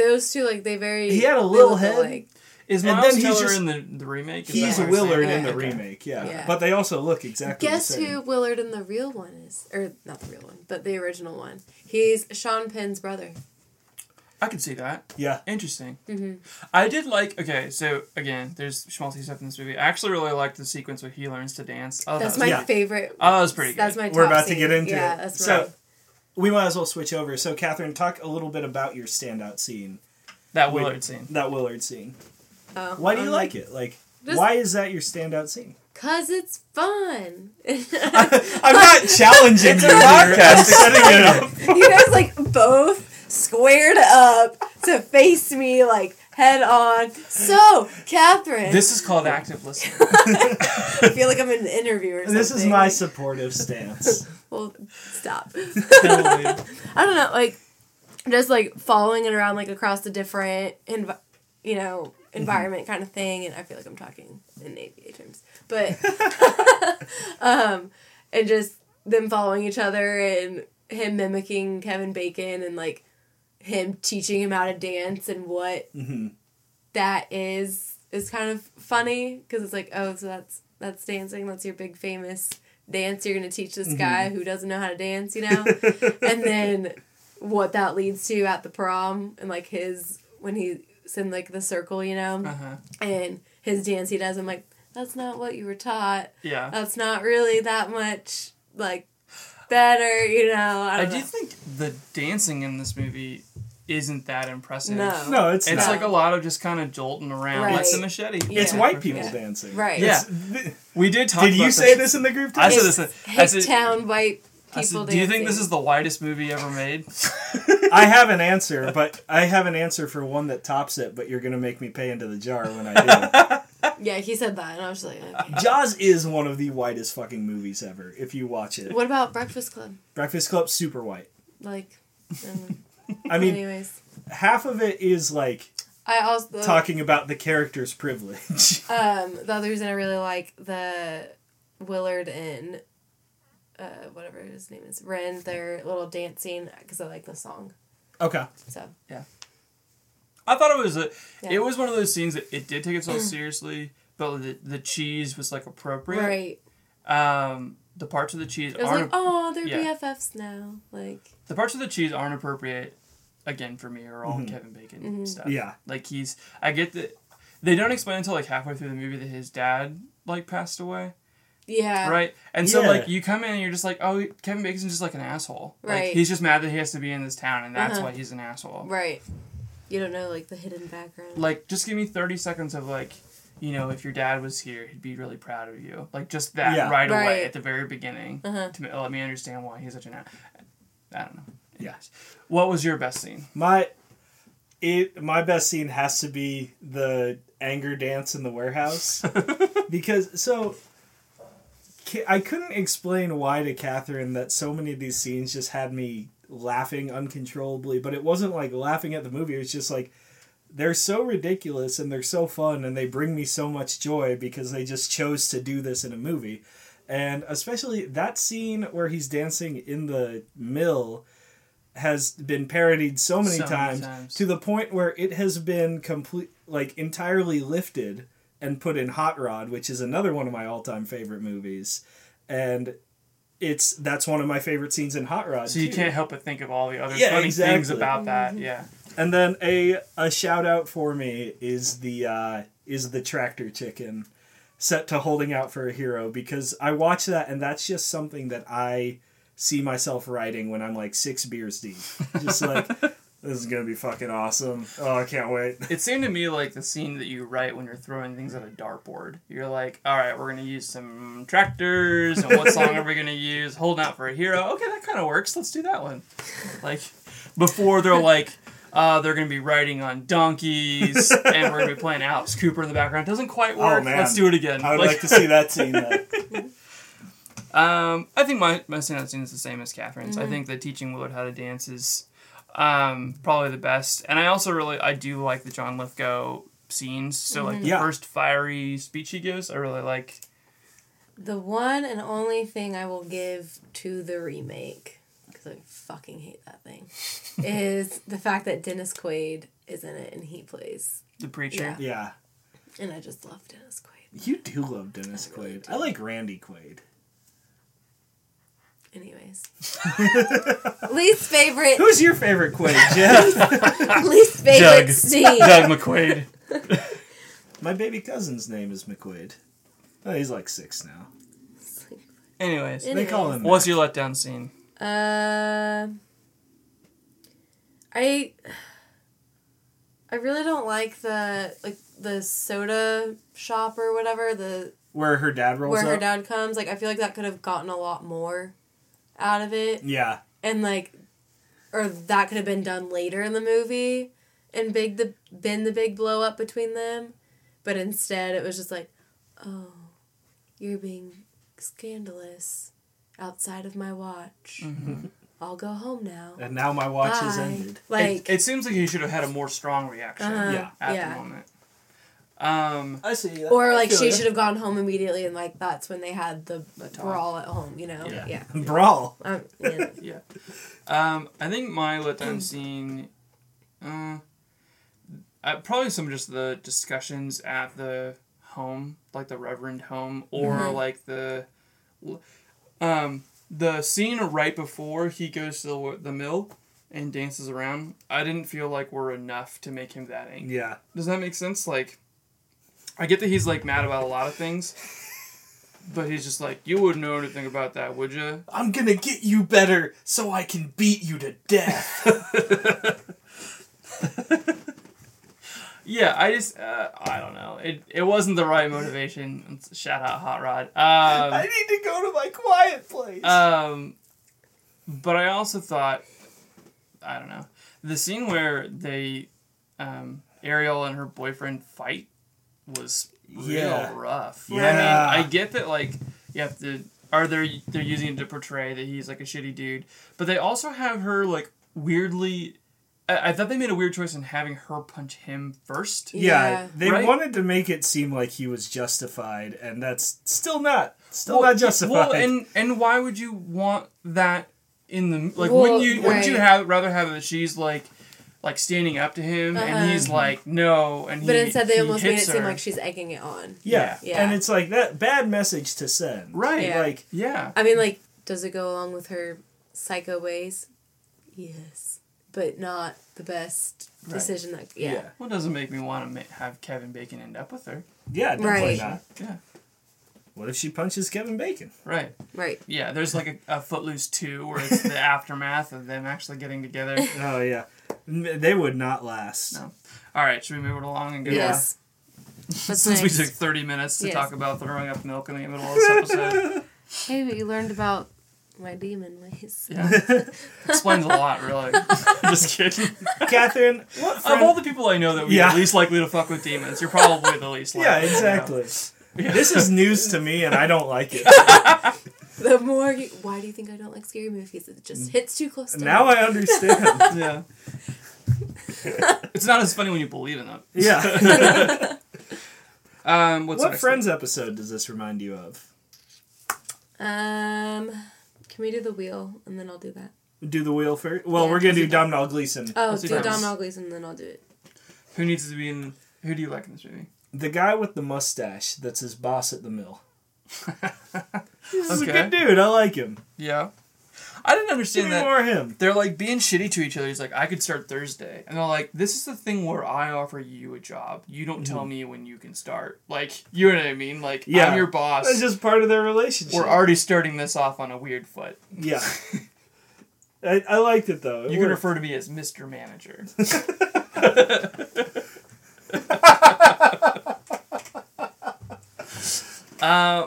little head. Alike. Is Miles Teller in the remake? He's Willard in the remake, yeah. But they also look exactly the same. Guess who Willard in the real one is? Or, not the real one, but the original one. He's Sean Penn's brother. I could see that. Yeah. Interesting. Mm-hmm. I did like... Okay, so, again, there's schmaltzy stuff in this movie. I actually really liked the sequence where he learns to dance. That's my favorite. Oh, that was pretty good. That's my top We're about scene. To get into it. That's right. So, we might as well switch over. So, Catherine, talk a little bit about your standout scene. That Willard scene. Oh, why do you like it? Like, why is that your standout scene? Because it's fun. I'm not challenging you. I'm setting it up. You guys, like, both... squared up to face me like head on. So, Catherine. This is called active listening. I feel like I'm in an interview or something. This is my supportive stance. Well, stop. I don't know, like just like following it around like across the different environment kind of thing, and I feel like I'm talking in ABA terms. But and just them following each other and him mimicking Kevin Bacon and like him teaching him how to dance and what that is kind of funny because it's like, oh, so that's dancing. That's your big famous dance you're going to teach this guy who doesn't know how to dance, you know? And then what that leads to at the prom and like when he's in like the circle, you know? And his dance he does, I'm like, that's not what you were taught. Yeah. That's not really that much like better, you know. I do think the dancing in this movie isn't that impressive. No, it's not. It's like a lot of just kind of jolting around. Right. It's the machete. Yeah. It's white people dancing. Right. Yeah. We did talk about this. Did you say this in the group? I said this. Hicktown white people dancing. Do you think this is the whitest movie ever made? I have an answer for one that tops it, but you're going to make me pay into the jar when I do. Yeah, he said that, and I was just like, okay. Jaws is one of the whitest fucking movies ever, if you watch it. What about Breakfast Club? Breakfast Club, super white. Like, I mean, anyways. Half of it is, like, talking about the character's privilege. The other reason I really like the Willard and, whatever his name is, Ren, their little dance scene, because I like the song. Okay. So. Yeah. I thought it was one of those scenes that it did take itself seriously, but the cheese was like appropriate. Right. The parts of the cheese aren't. Like, they're BFFs now. Like the parts of the cheese aren't appropriate. Again, for me, are all Kevin Bacon stuff. Yeah. Like I get that They don't explain until like halfway through the movie that his dad like passed away. Yeah. Right? And so, like, you come in and you're just like, oh, Kevin Bacon's just, like, an asshole. Right. Like, he's just mad that he has to be in this town, and that's why he's an asshole. Right. You don't know, like, the hidden background. Like, just give me 30 seconds of, like, you know, if your dad was here, he'd be really proud of you. Like, just that right away at the very beginning to let me understand why he's such an asshole. I don't know. Anyways. Yeah. What was your best scene? My best scene has to be the anger dance in the warehouse. Because, so... I couldn't explain why to Catherine that so many of these scenes just had me laughing uncontrollably, but it wasn't like laughing at the movie. It was just like, they're so ridiculous and they're so fun and they bring me so much joy because they just chose to do this in a movie. And especially that scene where he's dancing in the mill has been parodied so many times to the point where it has been entirely lifted and put in Hot Rod, which is another one of my all-time favorite movies. And that's one of my favorite scenes in Hot Rod, so you can't help but think of all the other funny things about that. Yeah. And then a shout-out for me is the tractor chicken set to Holding Out for a Hero, because I watch that, and that's just something that I see myself writing when I'm, like, 6 beers deep. Just like... This is going to be fucking awesome. Oh, I can't wait. It seemed to me like the scene that you write when you're throwing things at a dartboard. You're like, all right, we're going to use some tractors, and what song are we going to use? Holding Out for a Hero. Okay, that kind of works. Let's do that one. Like, before they're like, they're going to be riding on donkeys, and we're going to be playing Alice Cooper in the background. Doesn't quite work. Oh, man. Let's do it again. I would like to see that scene, though. I think my standout scene is the same as Catherine's. Mm-hmm. I think the teaching Willard how to dance is... probably the best. And I also do like the John Lithgow scenes. So like the first fiery speech he gives, I really like. The one and only thing I will give to the remake, because I fucking hate that thing, is the fact that Dennis Quaid is in it and he plays the preacher. Yeah. And I just love Dennis Quaid. You do love Dennis Quaid. Really, I like Randy Quaid. Anyways. Least favorite. Who's your favorite Quaid, Jeff? Least favorite scene. Doug McQuaid. My baby cousin's name is McQuaid. Oh, he's like 6 now. Anyways. They call him. What's your letdown scene? I really don't like the soda shop or whatever, where her dad rolls up. Where her dad comes. Like, I feel like that could have gotten a lot more out of it. Yeah. And or that could have been done later in the movie and been the big blow up between them. But instead it was just like, oh, you're being scandalous outside of my watch. Mm-hmm. I'll go home now. And now my watch has ended. Like, it seems like he should have had a more strong reaction at the moment. I see that. Or like she should have gone home immediately, and like that's when they had the brawl at home, you know? Yeah. Brawl. Yeah. I think my letdown scene, probably some just the discussions at the home, like the Reverend home, or like the scene right before he goes to the mill and dances around. I didn't feel like were enough to make him that angry. Yeah. Does that make sense? Like, I get that he's, like, mad about a lot of things, but he's just like, you wouldn't know anything about that, would you? I'm gonna get you better so I can beat you to death. Yeah, I just, I don't know. It wasn't the right motivation. Shout out Hot Rod. I need to go to my quiet place. But I also thought, I don't know, the scene where they, Ariel and her boyfriend fight, was real rough. Yeah. I mean, I get that, like, you have to... They're using it to portray that he's, like, a shitty dude. But they also have her, like, weirdly... I thought they made a weird choice in having her punch him first. Yeah. They wanted to make it seem like he was justified, and that's still not justified. Well, and why would you want that in the... Like, wouldn't you rather have that she's, like standing up to him, and he's like, no, and he But instead they almost made it seem like she's egging it on. Yeah. And it's like, that bad message to send. Right. Yeah. Like, yeah. I mean, like, does it go along with her psycho ways? Yes. but not the best decision. Right. Well, it doesn't make me want to have Kevin Bacon end up with her. Yeah, definitely not. Yeah. What if she punches Kevin Bacon? Right. Right. Yeah, there's like a Footloose 2 where it's the aftermath of them actually getting together. Oh, yeah. They would not last. No. All right, should we move it along and go? Yes. Since we took 30 minutes to talk about throwing up milk in the middle of this episode. Hey, but you learned about my demon ways. Yeah. Explains a lot, really. Just kidding. Catherine, what friend? Of all the people I know that we are least likely to fuck with demons, you're probably the least likely. Yeah, exactly. You know? Yeah. This is news to me, and I don't like it. The more... Why do you think I don't like scary movies? It just hits too close to me. Now I understand. Yeah. It's not as funny when you believe in them. Yeah. What Friends episode does this remind you of? Can we do the wheel, and then I'll do that? Do the wheel first? Well, we're going to do Domhnall Gleeson. Oh, do Domhnall Gleeson, and then I'll do it. Who do you like in this movie? The guy with the mustache that's his boss at the mill. He's a good dude. I like him. Yeah. I didn't understand that. More him. They're like being shitty to each other. He's like, I could start Thursday. And they're like, this is the thing where I offer you a job. You don't tell me when you can start. Like, you know what I mean? Like, I'm your boss. That's just part of their relationship. We're already starting this off on a weird foot. Yeah. I liked it, though. You can refer to me as Mr. Manager.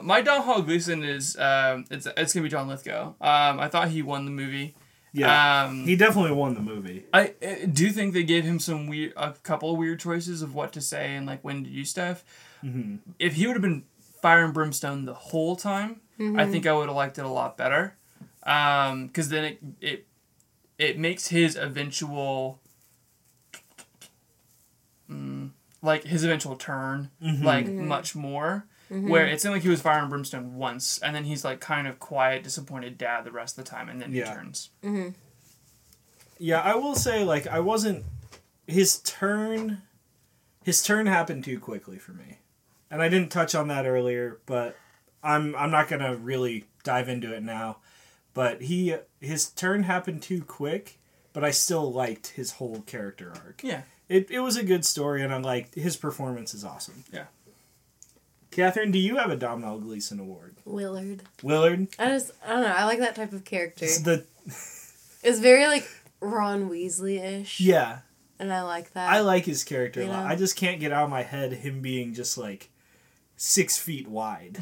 My Domhnall Gleeson is it's gonna be John Lithgow. I thought he won the movie. Yeah, he definitely won the movie. I do think they gave him a couple of weird choices of what to say and like when to do stuff. Mm-hmm. If he would have been fire and brimstone the whole time, I think I would have liked it a lot better. Because then it makes his eventual. His eventual turn, much more. Mm-hmm. Where it seemed like he was fire and brimstone once, and then he's like kind of quiet, disappointed dad the rest of the time, and then he turns. Mm-hmm. Yeah, I will say, I wasn't... His turn happened too quickly for me. And I didn't touch on that earlier, but I'm not going to really dive into it now. But his turn happened too quick, but I still liked his whole character arc. Yeah. It was a good story, and I liked... His performance is awesome. Yeah. Catherine, do you have a Domhnall Gleeson award? Willard? I don't know. I like that type of character. It's very, Ron Weasley-ish. Yeah. And I like that. I like his character a lot. I just can't get out of my head him being just, 6 feet wide.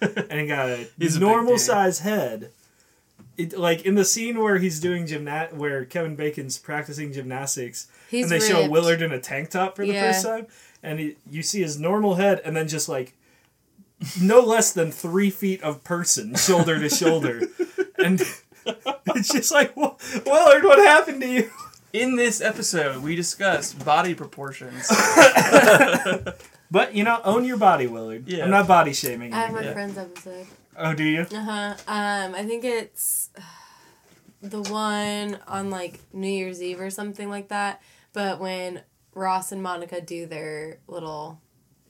And he got a normal-sized head. In the scene where he's doing where Kevin Bacon's practicing gymnastics, and they ripped. Show Willard in a tank top for the first time, and you see his normal head, and then just no less than 3 feet of person, shoulder to shoulder. And it's just Willard, what happened to you? In this episode, we discussed body proportions. But, own your body, Willard. Yeah. I'm not body shaming. I have my Friends episode. Oh, do you? Uh-huh. I think it's the one on, New Year's Eve or something like that, but when Ross and Monica do their little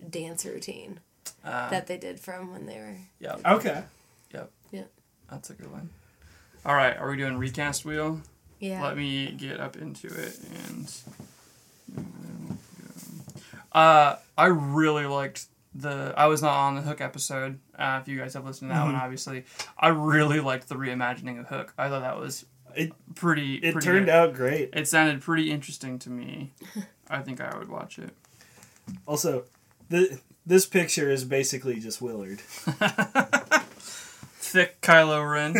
dance routine that they did from when they were... Yeah. Okay. Yep. Yeah. That's a good one. All right. Are we doing recast wheel? Yeah. Let me get up into it and... I really liked the... I was not on the Hook episode. If you guys have listened to that one, obviously. I really liked the reimagining of Hook. I thought that was pretty... It turned out great. It sounded pretty interesting to me. I think I would watch it. Also, this picture is basically just Willard. Thick Kylo Ren.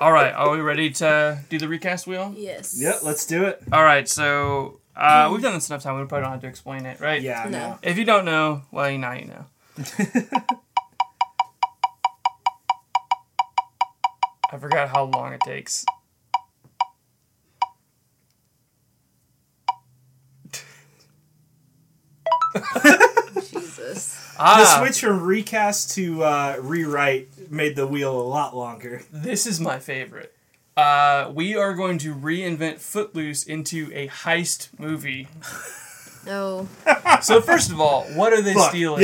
All right, are we ready to do the recast wheel? Yes. Yep, let's do it. All right, so we've done this enough time. We probably don't have to explain it, right? Yeah, no. If you don't know, well, now you know. I forgot how long it takes. Jesus. The switch from recast to rewrite made the wheel a lot longer. This is my favorite. We are going to reinvent Footloose into a heist movie. No. So first of all, what are they stealing?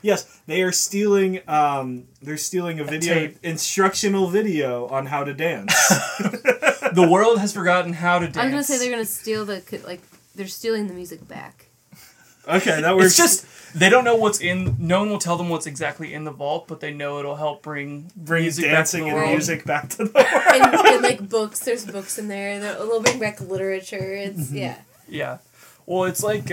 Yes, they are stealing. They're stealing a video, instructional video on how to dance. The world has forgotten how to dance. I was going to say they're going to steal the... Like, they're stealing the music back. Okay, that works. It's just... They don't know what's in... No one will tell them what's exactly in the vault, but they know it'll help bring music dancing back to the world. And music back to the world. And like, books. There's books in there. They'll bring back literature. It's... Mm-hmm. Yeah. Yeah. Well, it's like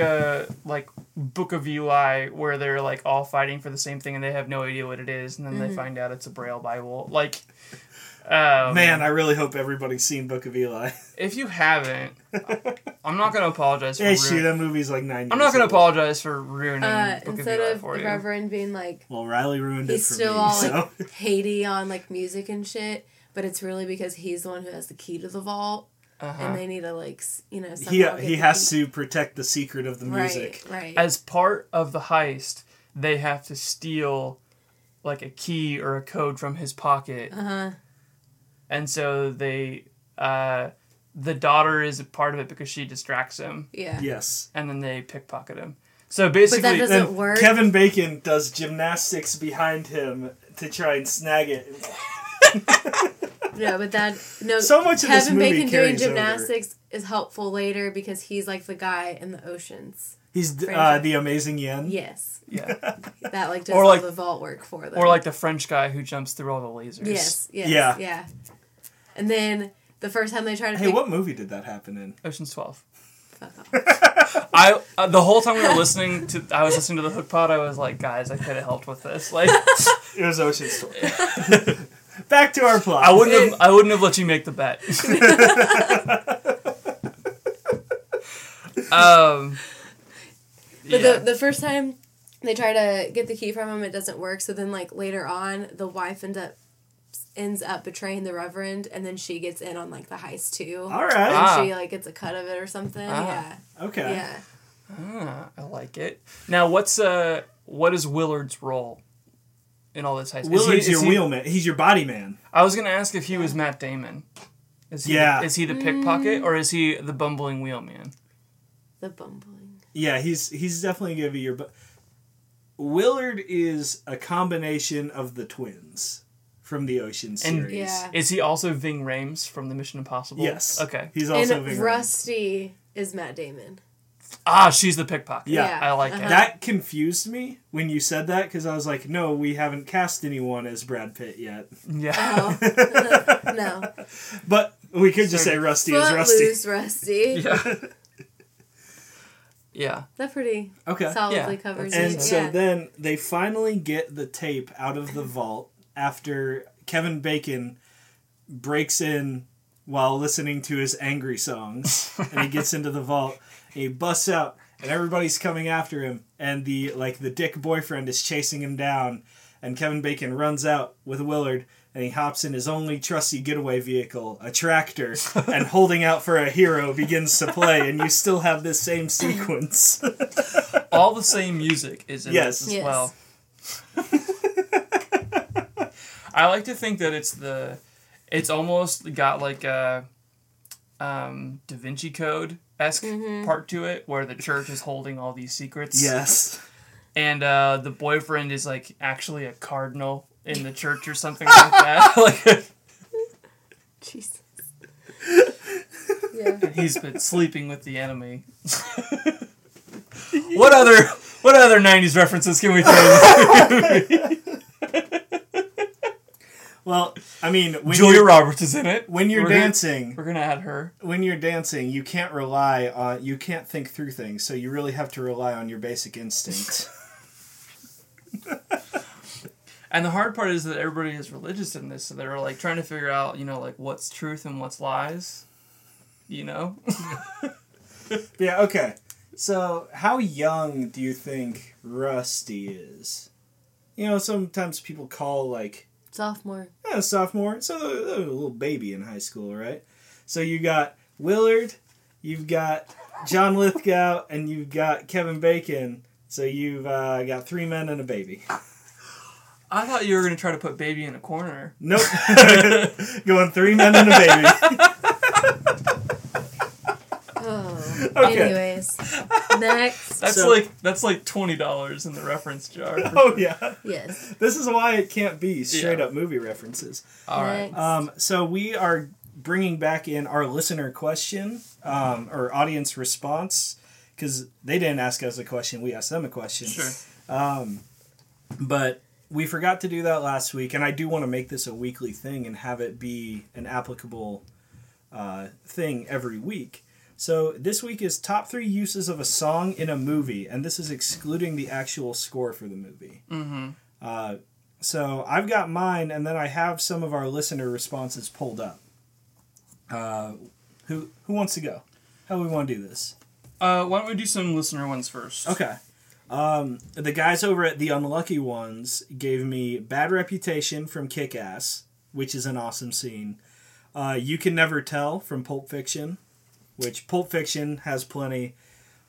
Book of Eli, where they're, like, all fighting for the same thing, and they have no idea what it is, and then they find out it's a Braille Bible. Like... Man, I really hope everybody's seen Book of Eli. If you haven't, I'm not going to apologize for ruining... that movie's like 9 years I'm not going to apologize for ruining Book of Eli for you. Instead of the Reverend being like... Well, Riley ruined it for me, He's still all like, Haiti on, like, music and shit, but it's really because he's the one who has the key to the vault, and they need to, like, you know... He has to protect the secret of the music. Right. As part of the heist, they have to steal, like, a key or a code from his pocket. And so they, the daughter is a part of it because she distracts him. Yeah. Yes. And then they pickpocket him. So basically, but that doesn't work. Kevin Bacon does gymnastics behind him to try and snag it. So much of this movie Kevin Bacon doing gymnastics is helpful later because he's like the guy in the Oceans. He's the Amazing Yen? Yes. Yeah. That, like, does all the vault work for them. Or, like, the French guy who jumps through all the lasers. Yes. And then the first time they try to... Hey, what movie did that happen in? Ocean's 12. Fuck off. I the whole time we were listening to... I was listening to the Hook Pod, I was like, guys, I could have helped with this. Like, it was Ocean's 12. Back to our plot. I wouldn't have let you make the bet. But the first time they try to get the key from him, it doesn't work. So then, like, later on, the wife ends up betraying the Reverend, and then she gets in on, like, the heist, too. All right. And she, like, gets a cut of it or something. Yeah. Okay. Yeah. I like it. Now, what is Willard's role in all this heist? Willard's your wheel man. He's your body man. I was going to ask if he was Matt Damon. Is he the pickpocket, or is he the bumbling wheel man? The bumbling. Yeah, he's definitely going to be your... Willard is a combination of the twins from the Ocean series. Is he also Ving Rhames from the Mission Impossible? Yes. Okay. He's also Ving Rhames. And Rusty is Matt Damon. Ah, she's the pickpocket. Yeah. I like it. That confused me when you said that, because I was like, no, we haven't cast anyone as Brad Pitt yet. Yeah. Oh. No. But we could just say Rusty is Rusty. Footloose Rusty. Yeah. Yeah. That pretty solidly covers it. And so then they finally get the tape out of the vault after Kevin Bacon breaks in while listening to his angry songs. And he gets into the vault. And he busts out. And everybody's coming after him. And the dick boyfriend is chasing him down. And Kevin Bacon runs out with Willard. And he hops in his only trusty getaway vehicle, a tractor, and Holding Out for a Hero begins to play, and you still have this same sequence. All the same music is in this as well. I like to think that it's almost got like a Da Vinci Code-esque part to it, where the church is holding all these secrets. Yes. And the boyfriend is like actually a cardinal in the church or something like that. Like, Jesus. Yeah. He's been sleeping with the enemy. What other 90s references can we throw? Well, I mean, when Julia Roberts is in it. When you're dancing, we're gonna add her. When you're dancing, you can't rely on you can't think through things, so you really have to rely on your basic instinct. And the hard part is that everybody is religious in this, so they're, like, trying to figure out, you know, like, what's truth and what's lies, you know? Yeah, okay. So, how young do you think Rusty is? You know, sometimes people call, like... Sophomore. Yeah, sophomore. So, they're a little baby in high school, right? So, you got Willard, you've got John Lithgow, and you've got Kevin Bacon. So, you've got three men and a baby. I thought you were going to try to put baby in a corner. Nope. Going three men and a baby. Oh. Okay. Anyways. Next. That's like $20 in the reference jar. Oh, yeah. Yes. This is why it can't be straight up movie references. All right. So we are bringing back in our listener question or audience response, because they didn't ask us a question. We asked them a question. Sure. But we forgot to do that last week, and I do want to make this a weekly thing and have it be an applicable thing every week. So this week is top 3 uses of a song in a movie, and this is excluding the actual score for the movie. Mm-hmm. So I've got mine, and then I have some of our listener responses pulled up. Who wants to go? How do we want to do this? Why don't we do some listener ones first? Okay. The guys over at The Unlucky Ones gave me Bad Reputation from Kick-Ass, which is an awesome scene. You Can Never Tell from Pulp Fiction, which Pulp Fiction has plenty.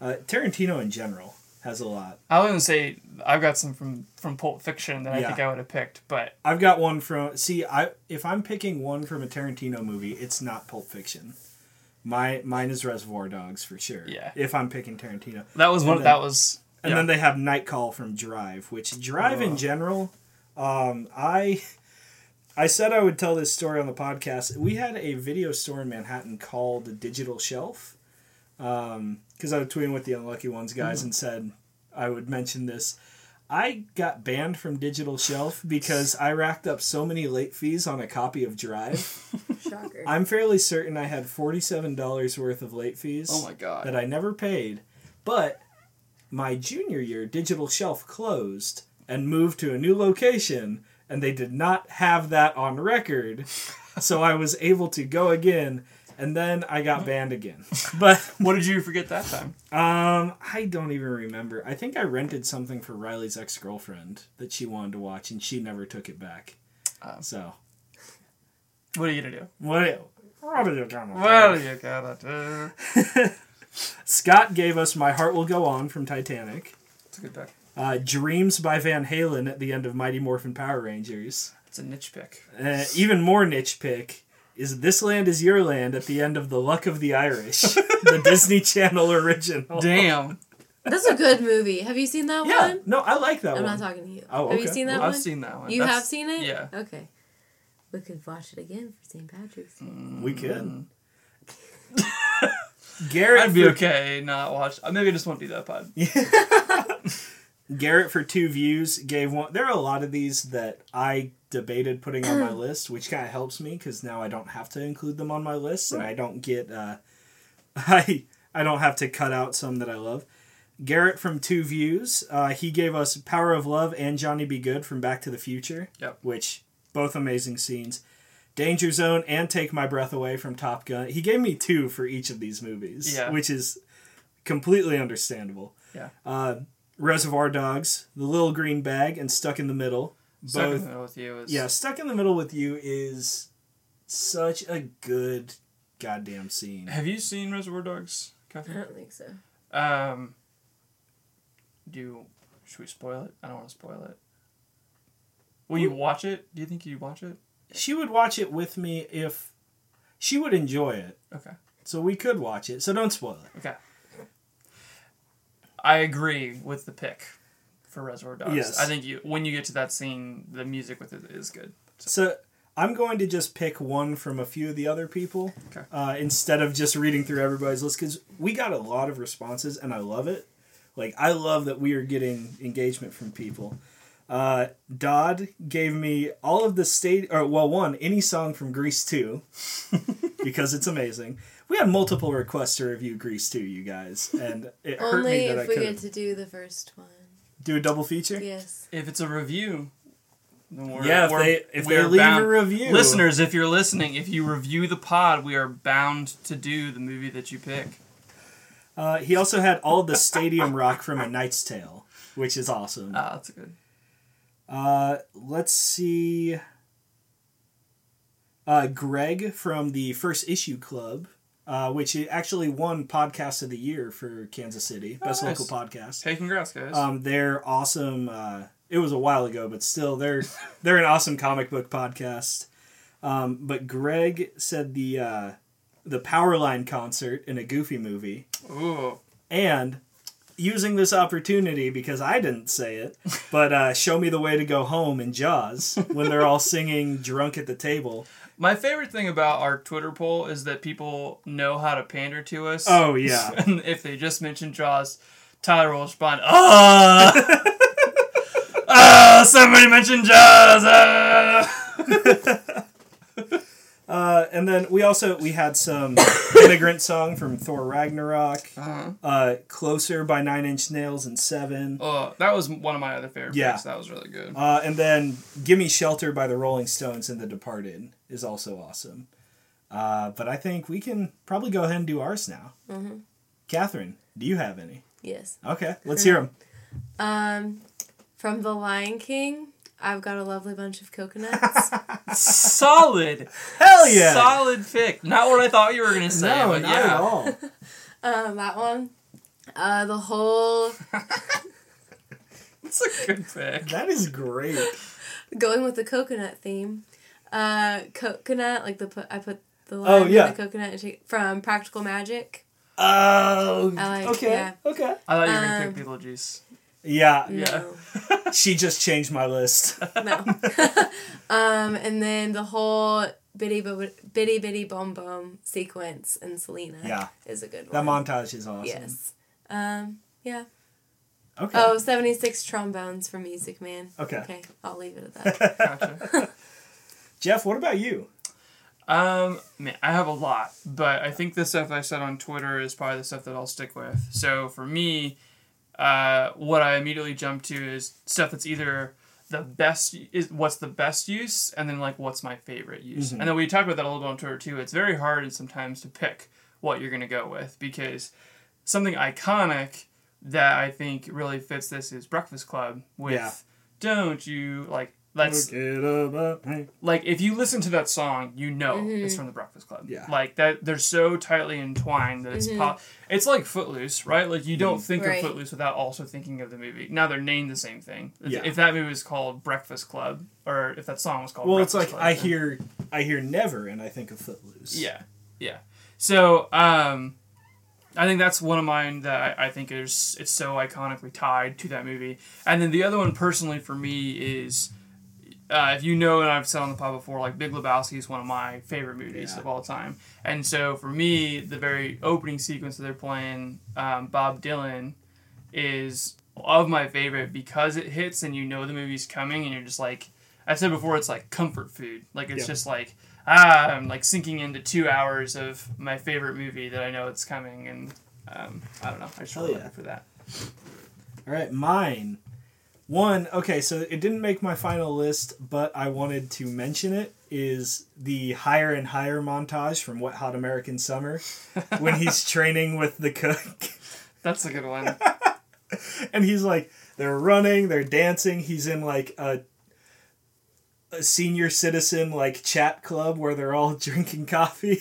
Tarantino in general has a lot. I wouldn't say I've got some from Pulp Fiction that I think I would have picked, but... I've got one from... If I'm picking one from a Tarantino movie, it's not Pulp Fiction. Mine is Reservoir Dogs for sure. Yeah. If I'm picking Tarantino. That was one... And then they have Night Call from Drive, which in general, I said I would tell this story on the podcast. We had a video store in Manhattan called the Digital Shelf, because I was tweeting with the Unlucky Ones guys and said I would mention this. I got banned from Digital Shelf because I racked up so many late fees on a copy of Drive. Shocker. I'm fairly certain I had $47 worth of late fees. Oh my God. That I never paid. But my junior year, Digital Shelf closed and moved to a new location, and they did not have that on record, so I was able to go again, and then I got banned again. But what did you forget that time? I don't even remember. I think I rented something for Riley's ex-girlfriend that she wanted to watch, and she never took it back. So, what are you gonna do? What are you gonna do? Scott gave us My Heart Will Go On from Titanic. That's a good pick. Dreams by Van Halen at the end of Mighty Morphin Power Rangers. That's a niche pick. Even more niche pick is This Land Is Your Land at the end of The Luck of the Irish, the Disney Channel original. Damn. That's a good movie. Have you seen that one? No, I like that one. I'm not talking to you. Oh, okay. Have you seen that one? I've seen that one. Have seen it? Yeah. Okay. We could watch it again for St. Patrick's Day. We could. Garrett, I'd be okay not watch. Maybe I just won't do that pod. Garrett for 2 views gave one. There are a lot of these that I debated putting on my list, which kind of helps me because now I don't have to include them on my list, and I don't get I don't have to cut out some that I love. Garrett from 2 views, he gave us Power of Love and Johnny Be Good from Back to the Future. Yep. Which both amazing scenes. Danger Zone and Take My Breath Away from Top Gun. He gave me 2 for each of these movies, which is completely understandable. Yeah. Reservoir Dogs, The Little Green Bag, and Stuck in the Middle. Stuck in the Middle with You is... Yeah, Stuck in the Middle with You is such a good goddamn scene. Have you seen Reservoir Dogs, Catherine? I don't think so. Should we spoil it? I don't want to spoil it. Will you watch it? Do you think you watch it? She would watch it with me if she would enjoy it. Okay. So we could watch it. So don't spoil it. Okay. I agree with the pick for Reservoir Dogs. Yes. I think when you get to that scene, the music with it is good. So I'm going to just pick one from a few of the other people instead of just reading through everybody's list, because we got a lot of responses and I love it. Like, I love that we are getting engagement from people. Dodd gave me all of the any song from Grease 2 because it's amazing. We had multiple requests to review Grease 2, you guys, and it hurt me that I couldn't. Only if we get to do the first one. Do a double feature? Yes. If it's a review, then if they leave a review. Listeners, if you're listening, if you review the pod, we are bound to do the movie that you pick. He also had all the Stadium Rock from A Knight's Tale, which is awesome. Ah, that's good. Let's see. Greg from the First Issue Club, which actually won Podcast of the Year for Kansas City, best local podcast. Hey, congrats, guys! They're awesome. It was a while ago, but still, they're an awesome comic book podcast. But Greg said the Powerline concert in a Goofy movie. Ooh. And using this opportunity because I didn't say it, but Show Me the Way to Go Home in Jaws when they're all singing drunk at the table. My favorite thing about our Twitter poll is that people know how to pander to us. Oh, yeah. And if they just mention Jaws, Tyler will respond, somebody mentioned Jaws! And then we had some Immigrant Song from Thor Ragnarok, Closer by Nine Inch Nails and Seven. That was one of my other favorite picks. That was really good. And then Gimme Shelter by the Rolling Stones and The Departed is also awesome. But I think we can probably go ahead and do ours now. Mm-hmm. Catherine, do you have any? Yes. Okay, let's hear them. From The Lion King, I've Got a Lovely Bunch of Coconuts. Solid. Hell yeah. Solid pick. Not what I thought you were going to say. No, but not at all. That one. The whole... That's a good pick. That is great. Going with the coconut theme. Coconut, like I put the line in the coconut from Practical Magic. Oh, okay. Yeah. Okay. I thought you were going to pick Beetlejuice. Yeah. No. Yeah. She just changed my list. No. And then the whole bitty bitty bum bum sequence in Selena is a good one. That montage is awesome. Yes. Yeah. Okay. Oh, 76 trombones from Music Man. Okay. I'll leave it at that. Gotcha. Jeff, what about you? Man, I have a lot, but I think the stuff I said on Twitter is probably the stuff that I'll stick with. So for me, what I immediately jump to is stuff that's either what's the best use, and then like what's my favorite use. Mm-hmm. And then we talked about that a little bit on Twitter too. It's very hard sometimes to pick what you're going to go with, because something iconic that I think really fits this is Breakfast Club with Don't You Like. Like, if you listen to that song, you know it's from The Breakfast Club. Yeah. Like, that, they're so tightly entwined that it's it's like Footloose, right? Like, you don't think of Footloose without also thinking of the movie. Now, they're named the same thing. Yeah. If that movie was called Breakfast Club, or if that song was called Breakfast Club. Well, it's like, I hear Never, and I think of Footloose. Yeah, yeah. So, I think that's one of mine that I think it's so iconically tied to that movie. And then the other one, personally, for me, is... if you know, and I've said on the pod before, like Big Lebowski is one of my favorite movies of all time. And so for me, the very opening sequence that they're playing, Bob Dylan, is of my favorite because it hits and you know the movie's coming and you're just like, I said before, it's like comfort food. Like it's just like, I'm like sinking into 2 hours of my favorite movie that I know it's coming. And I don't know. I just really looking for that. All right. Mine. So it didn't make my final list, but I wanted to mention it, is the Higher and Higher montage from Wet Hot American Summer when he's training with the cook. That's a good one. And he's like, they're running, they're dancing. He's in like a senior citizen like chat club where they're all drinking coffee.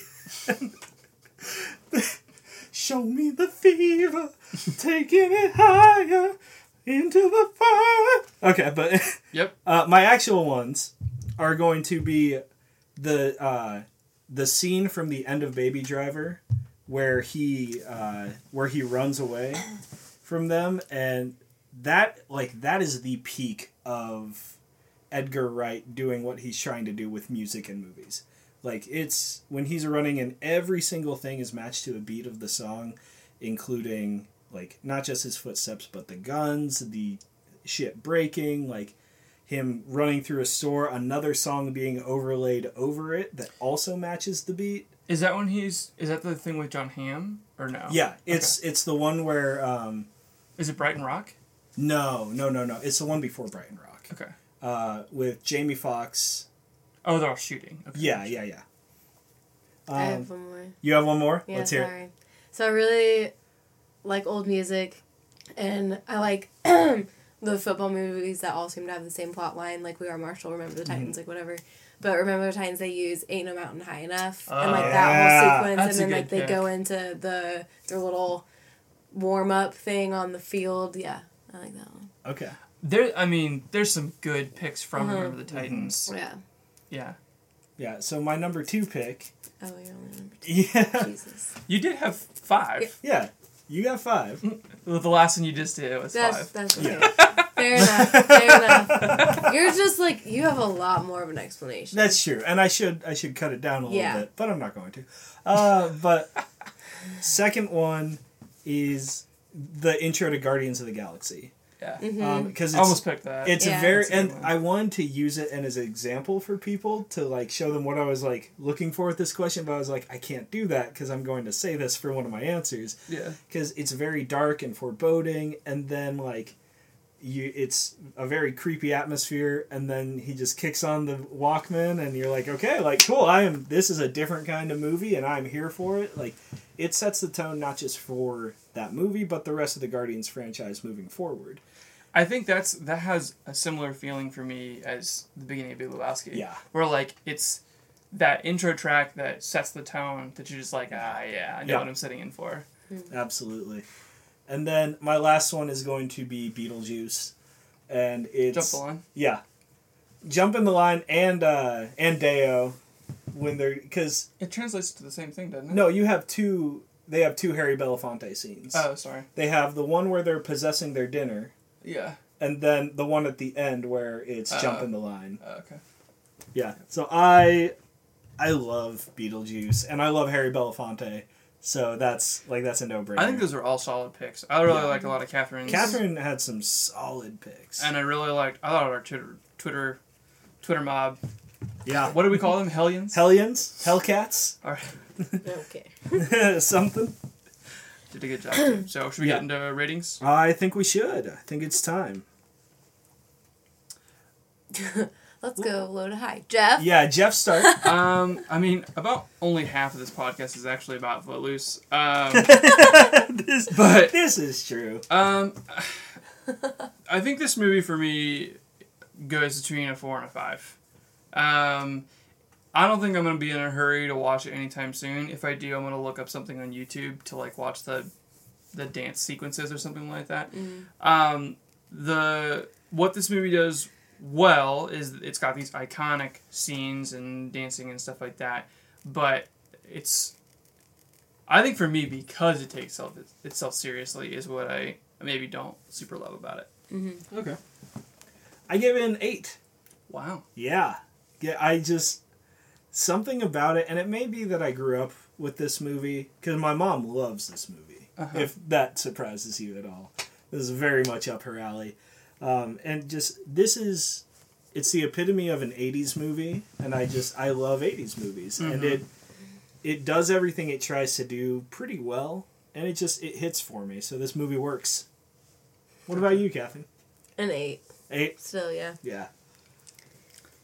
Show me the fever, taking it higher. Into the fire. Okay, but my actual ones are going to be the scene from the end of Baby Driver where he runs away from them, and that is the peak of Edgar Wright doing what he's trying to do with music and movies. Like it's when he's running and every single thing is matched to a beat of the song, including. Like, not just his footsteps, but the guns, the shit breaking, like, him running through a store, another song being overlaid over it that also matches the beat. Is that when is that the thing with John Hamm, or no? Yeah, it's the one where... is it Brighton Rock? No. It's the one before Brighton Rock. Okay. With Jamie Foxx. Oh, they're all shooting. Okay. Yeah. I have one more. You have one more? Yeah, let's hear it. So I really... like old music, and I like the football movies that all seem to have the same plot line, like We Are Marshall, Remember the Titans, like whatever. But Remember the Titans, they use Ain't No Mountain High Enough, and like that whole sequence, that's and then like they go into their little warm up thing on the field. Yeah, I like that one. Okay, there's some good picks from Remember the Titans. Mm-hmm. Yeah. So my number 2 pick. Oh, you're only number 2. Yeah, Jesus. You did have 5. Yeah. You got 5. Well, the last one you just did was 5. That's okay. Yeah. Fair enough. Fair enough. You're just like, you have a lot more of an explanation. That's true, and I should cut it down a little bit, but I'm not going to. But second one is the intro to Guardians of the Galaxy. Yeah, because I almost picked that. It's a very, and one. I wanted to use it as an example for people to like show them what I was like looking for with this question, but I was like, I can't do that because I'm going to say this for one of my answers. Yeah, because it's very dark and foreboding, and then like, it's a very creepy atmosphere, and then he just kicks on the Walkman, and you're like, okay, like cool. This is a different kind of movie, and I'm here for it. Like, it sets the tone not just for that movie, but the rest of the Guardians franchise moving forward. I think that has a similar feeling for me as the beginning of Big Lebowski. Yeah, where like it's that intro track that sets the tone that you're just like, I know what I'm sitting in for. Mm-hmm. Absolutely. And then my last one is going to be Beetlejuice, and it's jump in the line, and Deo, when they're because it translates to the same thing, doesn't it? No, you have two. They have two Harry Belafonte scenes. Oh, sorry. They have the one where they're possessing their dinner. Yeah. And then the one at the end where it's jump in the line. Oh, okay. Yeah. So I love Beetlejuice, and I love Harry Belafonte. So that's a no-brainer. I think those are all solid picks. I really like a lot of Catherine's. Catherine had some solid picks. And I really liked, I thought our Twitter mob. Yeah. What do we call them? Hellions? Hellions? Hellcats? All right. Okay. Something. Did a good job, too. So should we get into ratings? I think we should. I think it's time. Let's go low to high. Jeff? Yeah, Jeff, start. About only half of this podcast is actually about Footloose. This is true. I think this movie for me goes between a 4 and a 5. I don't think I'm going to be in a hurry to watch it anytime soon. If I do, I'm going to look up something on YouTube to like watch the dance sequences or something like that. Mm. What this movie does well is it's got these iconic scenes and dancing and stuff like that, but it's, I think for me, because it takes itself seriously is what I maybe don't super love about it. Mm-hmm. Okay. I give it an 8. Wow. Yeah, I just, something about it, and it may be that I grew up with this movie, because my mom loves this movie, if that surprises you at all. This is very much up her alley. And just, it's the epitome of an 80s movie, and I love 80s movies. Mm-hmm. And it does everything it tries to do pretty well, and it hits for me, so this movie works. What about you, Kathy? An 8. 8? Still, yeah. Yeah.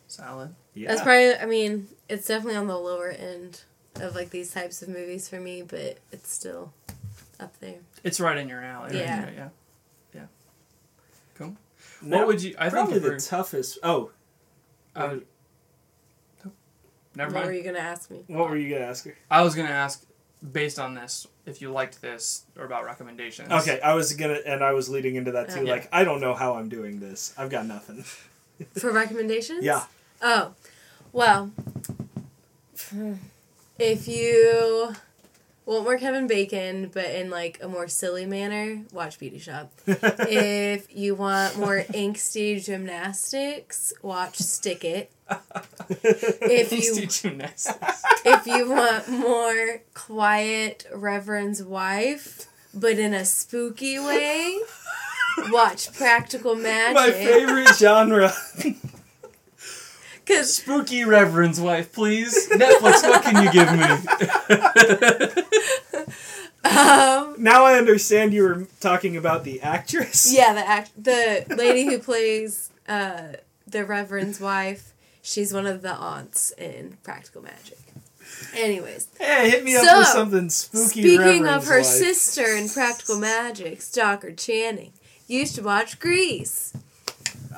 Solid. Yeah. That's probably, it's definitely on the lower end of, like, these types of movies for me, but it's still up there. It's right in your alley. Yeah. Right in your, yeah. Cool. Now, what would you... I probably think the toughest... Oh. Never mind. What were you going to ask me? What were you going to ask her? I was going to ask, based on this, if you liked this, or about recommendations. Okay, I was going to... And I was leading into that, too. Yeah. Like, I don't know how I'm doing this. I've got nothing. For recommendations? Yeah. Oh. Well. If you... want more Kevin Bacon, but in like a more silly manner, watch Beauty Shop. If you want more angsty gymnastics, watch Stick It. Angsty gymnastics. If you want more quiet Reverend's wife, but in a spooky way, watch Practical Magic. My favorite genre. Spooky Reverend's wife, please. Netflix, what can you give me? Now I understand you were talking about the actress. Yeah, the lady who plays the Reverend's wife. She's one of the aunts in Practical Magic. Anyways. Hey, hit me up with something spooky Reverend's wife. Speaking of her sister in Practical Magic, Stalker Channing, you should watch Grease.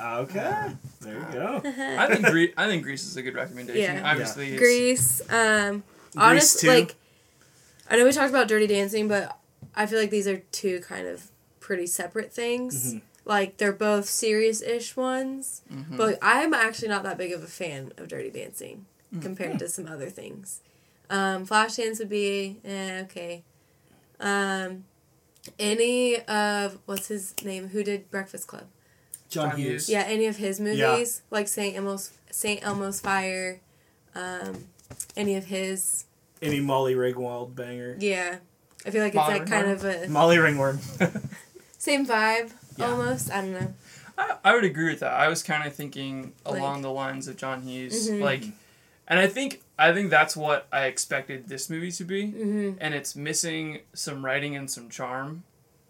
Okay. There you go. I think Grease is a good recommendation. Yeah. Obviously, yeah. Grease. Honestly, like, I know we talked about Dirty Dancing, but I feel like these are two kind of pretty separate things. Mm-hmm. Like, they're both serious-ish ones, mm-hmm. but I'm actually not that big of a fan of Dirty Dancing compared to some other things. Flashdance would be okay. any of, what's his name, who did Breakfast Club? John Hughes. Yeah, any of his movies, like St. Elmo's Fire, any of his... Any Molly Ringwald banger. Yeah. I feel like it's like kind of a... Molly Ringwald. Same vibe, almost. I don't know. I would agree with that. I was kind of thinking along the lines of John Hughes. Mm-hmm. Like, and I think that's what I expected this movie to be. Mm-hmm. And it's missing some writing and some charm,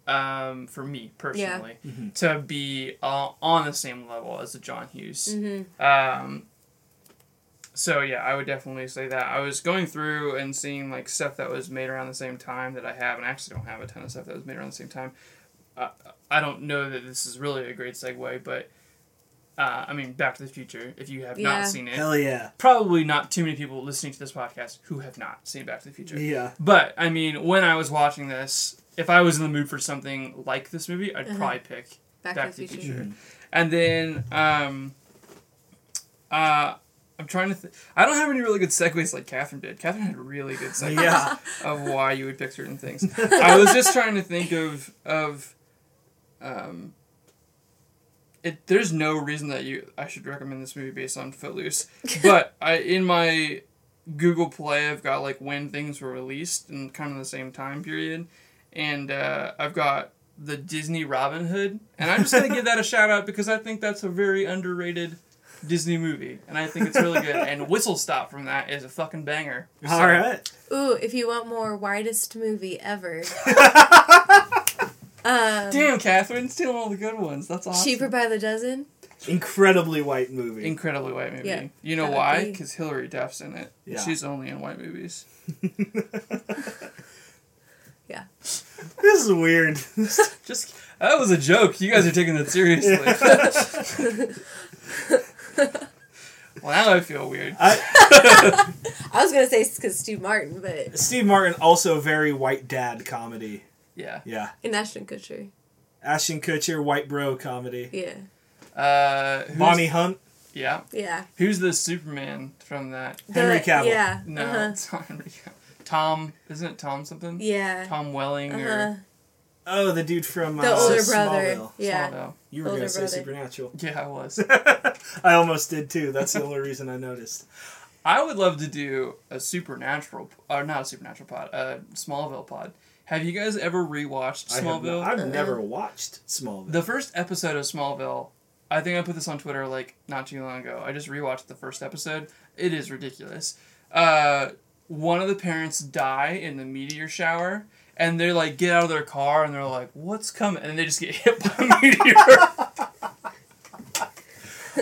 for me personally, to be on the same level as a John Hughes. Mm-hmm. So yeah, I would definitely say that. I was going through and seeing like stuff that was made around the same time that I have, and I actually don't have a ton of stuff that was made around the same time. I don't know that this is really a great segue, but I mean, Back to the Future, if you have not seen it. Hell yeah. Probably not too many people listening to this podcast who have not seen Back to the Future. Yeah. But, I mean, when I was watching this, if I was in the mood for something like this movie, I'd probably pick Back to the Future. Mm-hmm. And then, I'm trying to think. I don't have any really good segues like Catherine did. Catherine had really good segues of why you would pick certain things. I was just trying to think of there's no reason that I should recommend this movie based on Footloose. But in my Google Play, I've got like when things were released and kind of the same time period. And I've got the Disney Robin Hood. And I'm just going to give that a shout out because I think that's a very underrated Disney movie, and I think it's really good. And Whistle Stop from that is a fucking banger. So. All right. Ooh, if you want more widest movie ever. Damn, Catherine, stealing all the good ones. That's awesome. Cheaper by the Dozen. Incredibly white movie. Yeah. You know why? Because Hilary Duff's in it. Yeah. She's only in white movies. Yeah. This is weird. Just that was a joke. You guys are taking that seriously. Well, now I feel weird. I was going to say it's because Steve Martin, but... Steve Martin, also very white dad comedy. Yeah. Yeah. And Ashton Kutcher. Ashton Kutcher, white bro comedy. Yeah. Bonnie Hunt. Yeah. Yeah. Who's the Superman from that? Henry Cavill. Yeah. No, it's not Henry Cavill. Tom, isn't it Tom something? Yeah. Tom Welling or... Oh, the dude from the older brother. Smallville. Yeah. Smallville. You were going to say Supernatural. Yeah, I was. I almost did too. That's the only reason I noticed. I would love to do a Supernatural, or not a Supernatural pod, a Smallville pod. Have you guys ever rewatched Smallville? I've never watched Smallville. The first episode of Smallville, I think I put this on Twitter like not too long ago. I just rewatched the first episode. It is ridiculous. One of the parents die in the meteor shower. And they like get out of their car and they're like, "What's coming?" And they just get hit by a meteor.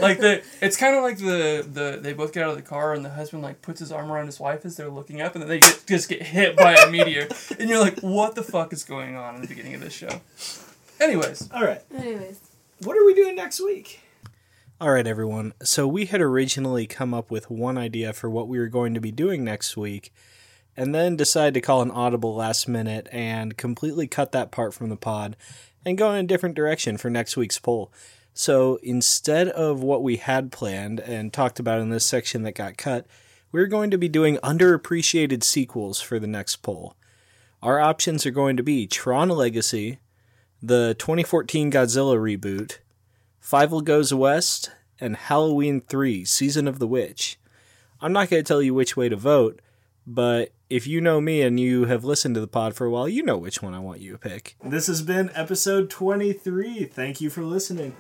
Like it's kind of like the they both get out of the car and the husband like puts his arm around his wife as they're looking up and then they just get hit by a meteor and you're like, "What the fuck is going on?" in the beginning of this show. Anyways, all right. Anyways, what are we doing next week? All right, everyone. So we had originally come up with one idea for what we were going to be doing next week. And then decide to call an audible last minute and completely cut that part from the pod and go in a different direction for next week's poll. So instead of what we had planned and talked about in this section that got cut, we're going to be doing underappreciated sequels for the next poll. Our options are going to be Tron Legacy, the 2014 Godzilla reboot, Fievel Goes West, and Halloween 3, Season of the Witch. I'm not going to tell you which way to vote, but if you know me and you have listened to the pod for a while, you know which one I want you to pick. This has been episode 23. Thank you for listening.